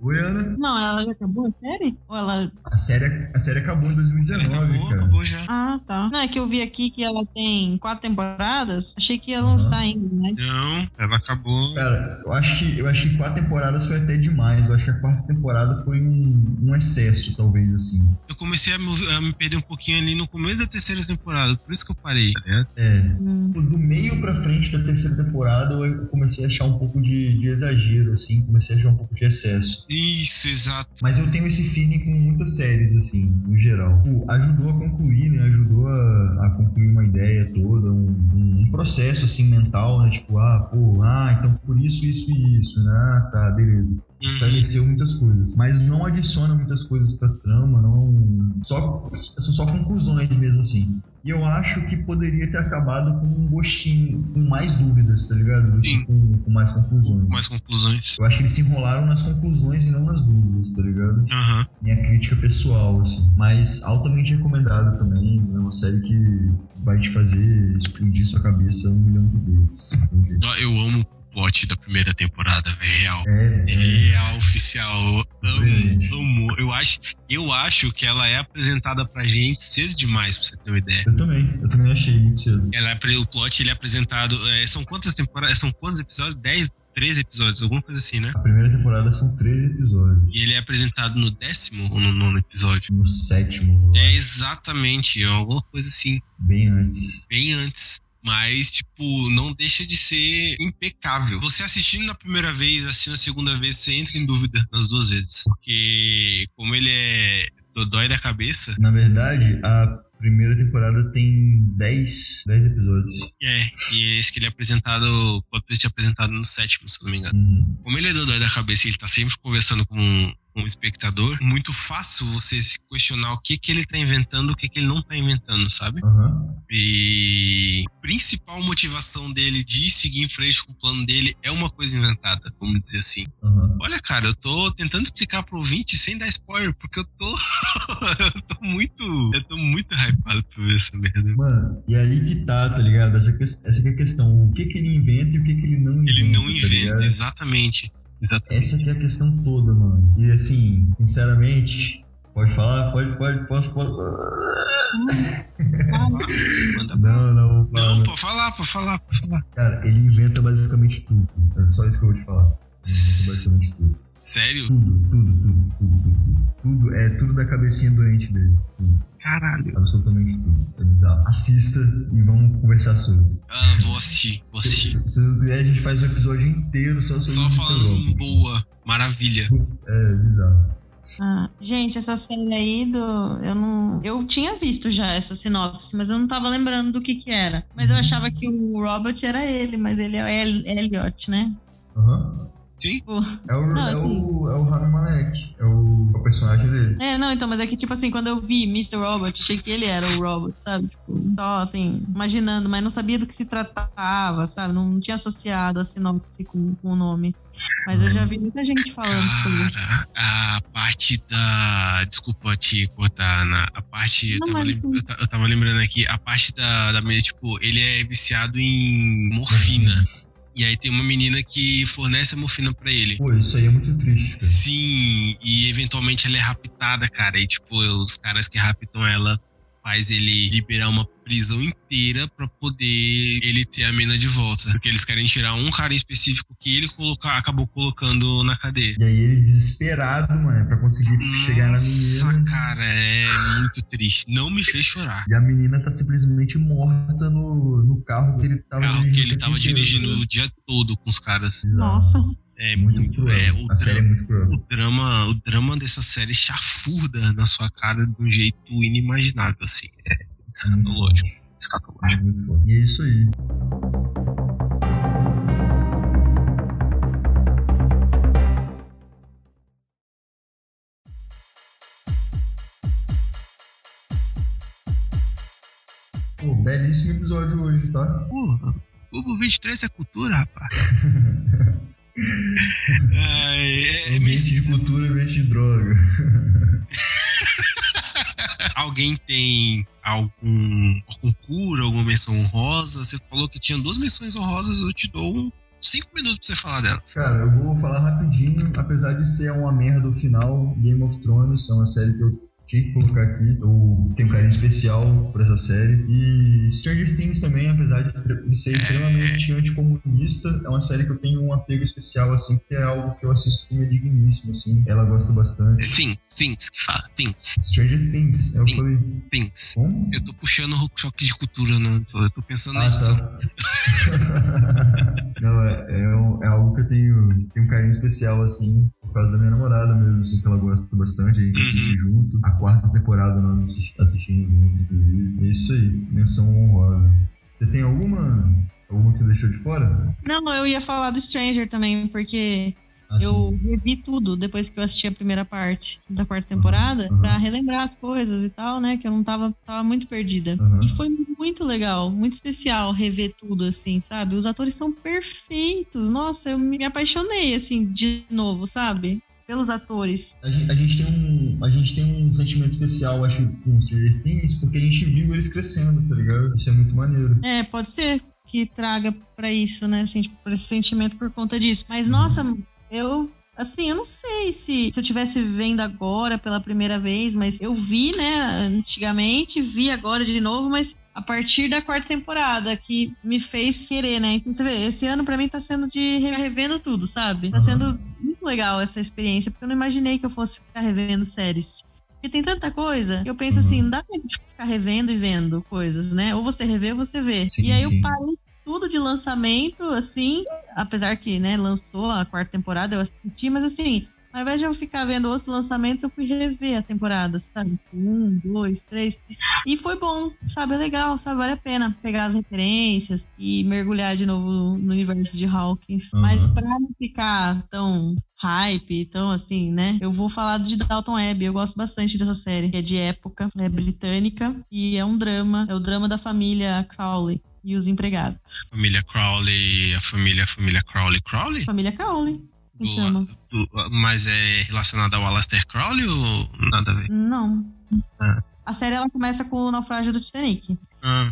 Oi, Ana. Não, ela acabou a série? Ou ela... A série, a série acabou em dois mil e dezenove, acabou, cara. Acabou já. Ah, tá. Não, é que eu vi aqui que ela tem quatro temporadas. Achei que ia lançar ah. ainda, né? Não, ela acabou. Cara, eu acho que, eu acho que quatro temporadas foi até demais. Eu acho que a quarta temporada foi um, um excesso, talvez, assim. Eu comecei a me, a me perder um pouquinho ali no começo da terceira temporada. Por isso que eu parei, tá ligado? É. Hum. Do meio pra frente da terceira temporada, eu comecei a achar um pouco de, de exagero, assim. Comecei a um pouco de excesso. Isso, exato. Mas eu tenho esse feeling com muitas séries, assim, no geral. Pô, ajudou a concluir, né? Ajudou a, a concluir uma ideia toda, um, um, um processo, assim, mental, né? Tipo, ah, pô, ah, então por isso, isso e isso, né? Ah, tá, beleza. Estabeleceu muitas coisas, mas não adiciona muitas coisas pra trama, não... Só, são só conclusões mesmo, assim. E eu acho que poderia ter acabado com um gostinho, com mais dúvidas, tá ligado? Do que com, com mais conclusões. Mais conclusões. Eu acho que eles se enrolaram nas conclusões e não nas dúvidas, tá ligado? Uhum. Minha crítica pessoal, assim. Mas altamente recomendado também, é uma série que vai te fazer explodir sua cabeça um milhão de vezes. Eu amo... plot da primeira temporada, velho, real. É, é. Real, oficial. Amo, amo. Eu acho, eu acho que ela é apresentada pra gente cedo demais, pra você ter uma ideia. Eu também, eu também achei muito cedo. Ela, o plot, ele é apresentado... É, são quantas temporadas? São quantos episódios? dez, treze episódios, alguma coisa assim, né? A primeira temporada são treze episódios. E ele é apresentado no décimo ou no nono episódio? No sétimo. É, exatamente. Alguma coisa assim. Bem antes. Bem antes. Mas, tipo, não deixa de ser impecável. Você assistindo na primeira vez, assistindo na segunda vez, você entra em dúvida nas duas vezes. Porque como ele é dodói da cabeça... Na verdade, a primeira temporada tem dez episódios. É, e acho que ele é apresentado, o Twist é apresentado no sétimo, se não me engano. Uhum. Como ele é doido da cabeça, ele tá sempre conversando com um, um espectador, muito fácil você se questionar o que que ele tá inventando, o que que ele não tá inventando, sabe? Uhum. E a principal motivação dele de seguir em frente com o plano dele é uma coisa inventada, vamos dizer assim. Uhum. Olha, cara, eu tô tentando explicar pro ouvinte sem dar spoiler, porque eu tô... eu tô muito... Eu tô muito hypado pra ver essa merda. Mano, e aí que tá, tá ligado? Essa, que, essa que é a questão. O que que ele inventa e o que que ele não inventa. Ele não inventa, tá, exatamente. Exatamente. Essa que é a questão toda, mano. E assim, sinceramente... Pode falar? Pode, pode, posso, posso... Não, não, vou falar. Não, pode falar, pode falar, pode falar. Cara, ele inventa basicamente tudo. É só isso que eu vou te falar. Ele inventa basicamente tudo. Sério? Tudo, tudo, tudo, tudo, tudo. Tudo, é tudo da cabecinha doente dele. Tudo. Caralho. Absolutamente tudo. É bizarro. Assista e vamos conversar sobre. Ah, vou assistir, vou assistir. Se, se, se, a gente faz um episódio inteiro só sobre... Só falando boa, maravilha. É, bizarro. Ah, gente, essa série aí do... Eu não... Eu tinha visto já essa sinopse, mas eu não tava lembrando do que que era. Mas eu achava que o Robot era ele, mas ele é o Elliot, né? Aham. Uhum. Sim. Pô. É o, não, é o, é o Rami Malek, é o, o personagem dele. É, não, então, mas é que, tipo assim, quando eu vi mister Robot, achei que ele era o Robot, sabe? Tipo, só, assim, imaginando, mas não sabia do que se tratava, sabe? Não, não tinha associado a sinopse com, com o nome. Mas eu já vi muita gente falando sobre isso. Cara, a parte da... Desculpa te cortar, Ana. A parte... Não, eu, tava lem... eu, eu tava lembrando aqui. A parte da, da menina, tipo, ele é viciado em morfina. E aí tem uma menina que fornece a morfina pra ele. Pô, isso aí é muito triste, cara. Sim, e eventualmente ela é raptada, cara. E tipo, os caras que raptam ela faz ele liberar uma prisão inteira pra poder ele ter a mina de volta. Porque eles querem tirar um cara em específico que ele colocar, acabou colocando na cadeia. E aí ele desesperado, mano, pra conseguir Nossa, chegar na menina. Nossa, cara, é muito triste. Não me fez chorar. E a menina tá simplesmente morta no, no carro que ele tava carro dirigindo. Carro que ele tava dirigindo inteiro, né? O dia todo com os caras. Nossa. É muito, muito cruel. É, o a drama, série é muito cruel. O drama, o drama dessa série chafurda na sua cara de um jeito inimaginável, assim. É escatológico. Escatológico. E é isso aí. Pô, belíssimo episódio hoje, tá? Porra, Cubo vinte e três é cultura, rapaz. Ai, é, ambiente de cultura, ambiente de droga. Alguém tem algum, algum cura, alguma menção honrosa? Você falou que tinha duas menções honrosas, eu te dou cinco minutos pra você falar delas. Cara, eu vou falar rapidinho, apesar de ser uma merda o final. Game of Thrones é uma série que eu tinha que colocar aqui, eu tenho um carinho especial pra essa série. E Stranger Things também, apesar de ser extremamente anticomunista, é uma série que eu tenho um apego especial, assim, que é algo que eu assisto com minha digníssima, assim, ela gosta bastante. Sim, Things, que fala, Things. Stranger Things, eu Things. falei... Things. Como? Eu tô puxando o choque de cultura, né? Eu tô pensando ah, nisso. Tá. Não, é, é, é algo que eu tenho, tenho um carinho especial, assim, por causa da minha namorada mesmo, assim, que ela gosta bastante, a gente uhum. assiste junto. A quarta temporada nós assistindo junto, inclusive. É isso aí, menção honrosa. Você tem alguma? Alguma que você deixou de fora? Não, eu ia falar do Stranger também, porque ah, eu revi tudo depois que eu assisti a primeira parte da quarta temporada, uhum, uhum. pra relembrar as coisas e tal, né, que eu não tava, tava muito perdida. Uhum. E foi muito legal, muito especial rever tudo, assim, sabe? Os atores são perfeitos, nossa, eu me apaixonei, assim, de novo, sabe? Pelos atores. A gente, a, gente tem um, a gente tem um sentimento especial, acho, com os Stranger Things, porque a gente viu eles crescendo, tá ligado? Isso é muito maneiro. É, pode ser que traga pra isso, né? Assim, pra esse sentimento por conta disso. Mas, uhum. nossa, eu... Assim, eu não sei se, se eu estivesse vendo agora pela primeira vez, mas eu vi, né, antigamente, vi agora de novo, mas a partir da quarta temporada, que me fez querer, né? Então, você vê, esse ano pra mim tá sendo de revendo tudo, sabe? Tá uhum. sendo muito legal essa experiência, porque eu não imaginei que eu fosse ficar revendo séries. Porque tem tanta coisa, eu penso uhum. assim, não dá pra gente ficar revendo e vendo coisas, né? Ou você revê ou você vê. Sim, e aí sim. eu parei tudo de lançamento, assim, apesar que, né, lançou a quarta temporada, eu assisti, mas assim, Ao invés de eu ficar vendo outros lançamentos, eu fui rever a temporada, sabe? Um, dois, três. E foi bom, sabe? É legal, sabe? Vale a pena pegar as referências e mergulhar de novo no universo de Hawkins. Uhum. Mas pra não ficar tão hype, então assim, né? Eu vou falar de Dalton Abbey. Eu gosto bastante dessa série, que é de época, é britânica e é um drama. É o drama da família Crowley e os empregados. Família Crowley, a família, família Crowley, Crowley? Família Crowley. Do, do, mas é relacionada ao Aleister Crowley ou nada a ver? Não. Ah. A série ela começa com o naufrágio do Titanic. Ah.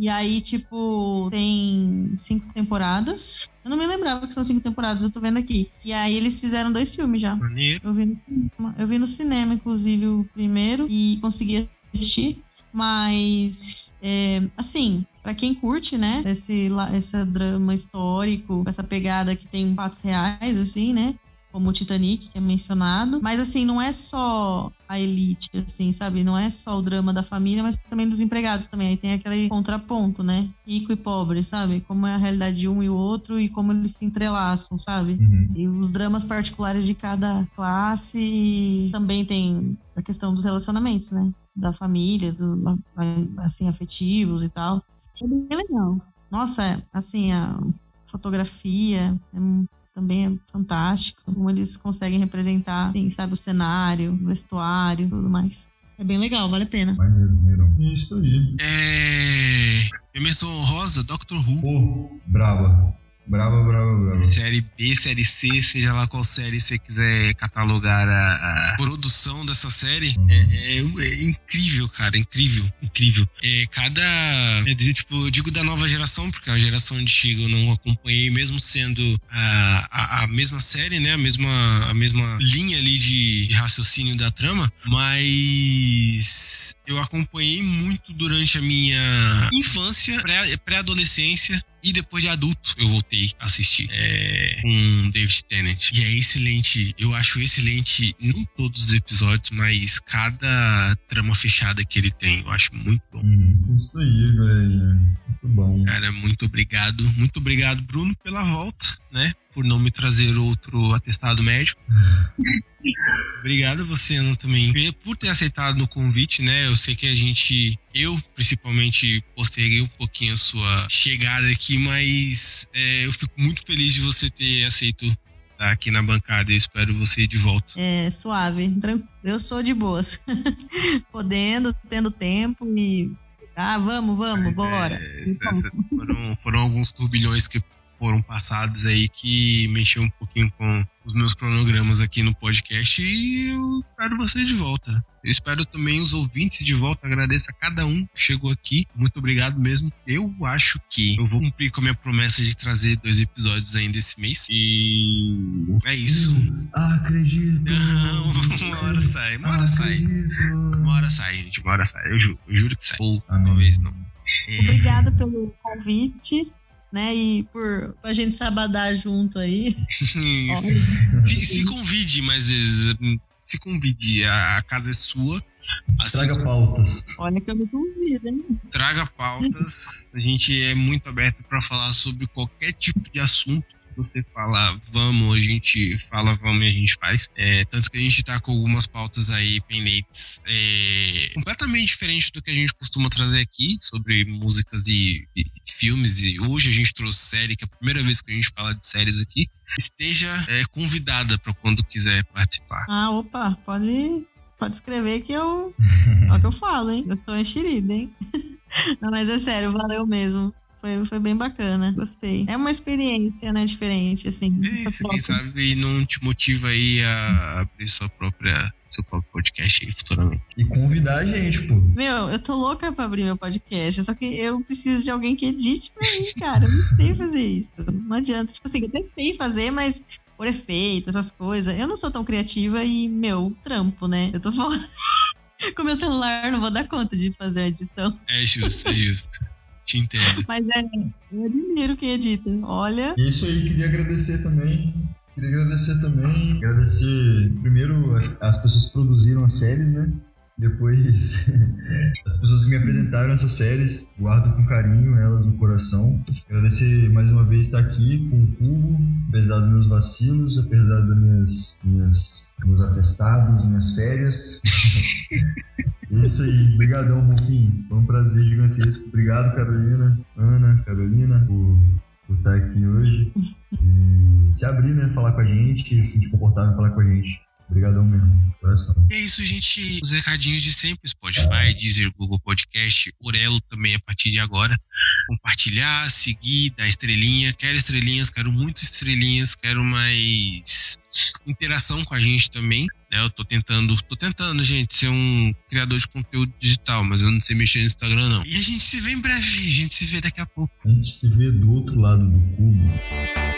E aí, tipo, tem cinco temporadas. Eu não me lembrava que são cinco temporadas, eu tô vendo aqui. E aí eles fizeram dois filmes já. Maneiro. Eu vi no cinema, eu vi no cinema inclusive, o primeiro. E consegui assistir. Mas, é, assim... Pra quem curte, né, esse, esse drama histórico, essa pegada que tem fatos reais, assim, né, como o Titanic, que é mencionado. Mas, assim, não é só a elite, assim, sabe? Não é só o drama da família, mas também dos empregados também. Aí tem aquele contraponto, né? Rico e pobre, sabe? Como é a realidade de um e o outro e como eles se entrelaçam, sabe? Uhum. E os dramas particulares de cada classe também tem a questão dos relacionamentos, né? Da família, do, assim, afetivos e tal. É bem legal. Nossa, assim, a fotografia é, também é fantástica. Como eles conseguem representar, assim, sabe, o cenário, o vestuário, tudo mais. É bem legal, vale a pena. É isso aí. É... Emerson Rosa, doutor Who. Oh, brava. Brava, brava, brava. Série B, série C, seja lá qual série você quiser catalogar a, a produção dessa série, uhum. é, é, é incrível, cara, incrível, incrível. É, cada, é, tipo, eu digo da nova geração, porque a geração antiga eu não acompanhei, mesmo sendo a, a, a mesma série, né, a mesma, a mesma linha ali de, de raciocínio da trama, mas eu acompanhei muito durante a minha infância, pré, pré-adolescência, e depois de adulto eu voltei a assistir é, com David Tennant. E é excelente. Eu acho excelente, não todos os episódios, mas cada trama fechada que ele tem. Eu acho muito bom. Hum, isso aí, velho. Muito bom. Cara, muito obrigado. Muito obrigado, Bruno, pela volta, né? Por não me trazer outro atestado médico. Obrigado, você, Ana, também, por ter aceitado o convite, né? Eu sei que a gente... Eu, principalmente, posterguei um pouquinho a sua chegada aqui, mas é, eu fico muito feliz de você ter aceito estar aqui na bancada. Eu espero você de volta. É, suave. Eu sou de boas. Podendo, tendo tempo e... Ah, vamos, vamos, bora. É, essa, foram, foram alguns turbilhões que foram passados aí que mexeu um pouquinho com os meus cronogramas aqui no podcast e eu espero você de volta. Eu espero também os ouvintes de volta. Agradeço a cada um que chegou aqui. Muito obrigado mesmo. Eu acho que eu vou cumprir com a minha promessa de trazer dois episódios ainda esse mês. E é isso. Acredito. Não, uma hora sai, uma hora sai. Uma hora sai, gente. Uma hora sai. Eu juro, eu juro que sai. Ou talvez não. Obrigada pelo convite. Né, e por a gente sabadar junto aí. se, se convide mais vezes. Se convide. A, a casa é sua. Assim, traga pautas. Olha que eu não convido, hein? Traga pautas. A gente é muito aberto para falar sobre qualquer tipo de assunto. Você fala, vamos, a gente fala, vamos e a gente faz. É, tanto que a gente tá com algumas pautas aí pendentes é, completamente diferentes do que a gente costuma trazer aqui, sobre músicas e, e filmes. E hoje a gente trouxe série, que é a primeira vez que a gente fala de séries aqui. Esteja é, convidada para quando quiser participar. Ah, opa, pode, pode escrever que eu... É o que eu falo, hein? Eu tô enxerida, hein? Não, mas é sério, valeu mesmo. Foi, foi bem bacana, gostei. É uma experiência, né, diferente, assim. É isso, quem sabe não te motiva aí a abrir sua própria, seu próprio podcast aí futuramente. E convidar a gente, pô. Meu, eu tô louca pra abrir meu podcast, só que eu preciso de alguém que edite pra mim, cara. Eu não sei fazer isso. Não adianta. Tipo assim, eu até sei fazer, mas... por efeito, essas coisas. Eu não sou tão criativa e, meu, trampo, né? Eu tô falando... Com meu celular, não vou dar conta de fazer a edição. É justo, é justo. Te entendo. Mas é, eu admiro quem edita. Olha. E isso aí, queria agradecer também. Queria agradecer também. Agradecer, primeiro, as pessoas que produziram as séries, né? Depois, as pessoas que me apresentaram essas séries, guardo com carinho elas no coração. Agradecer mais uma vez estar aqui com o Cubo, apesar dos meus vacilos, apesar das minhas, minhas meus atestados, minhas férias. Isso aí, brigadão, Rufinho. Foi um prazer gigantesco. Obrigado, Carolina, Ana, Carolina, por, por estar aqui hoje. E se abrir, né, falar com a gente, se sentir confortável falar com a gente. Obrigadão mesmo, coração. É isso, gente. Os recadinhos de sempre: Spotify, Deezer, Google Podcast, Orelo também a partir de agora. Compartilhar, seguir, dar estrelinha. Quero estrelinhas, quero muitas estrelinhas, quero mais interação com a gente também. Eu tô tentando, tô tentando, gente, ser um criador de conteúdo digital, mas eu não sei mexer no Instagram, não. E a gente se vê em breve, a gente se vê daqui a pouco. A gente se vê do outro lado do cubo.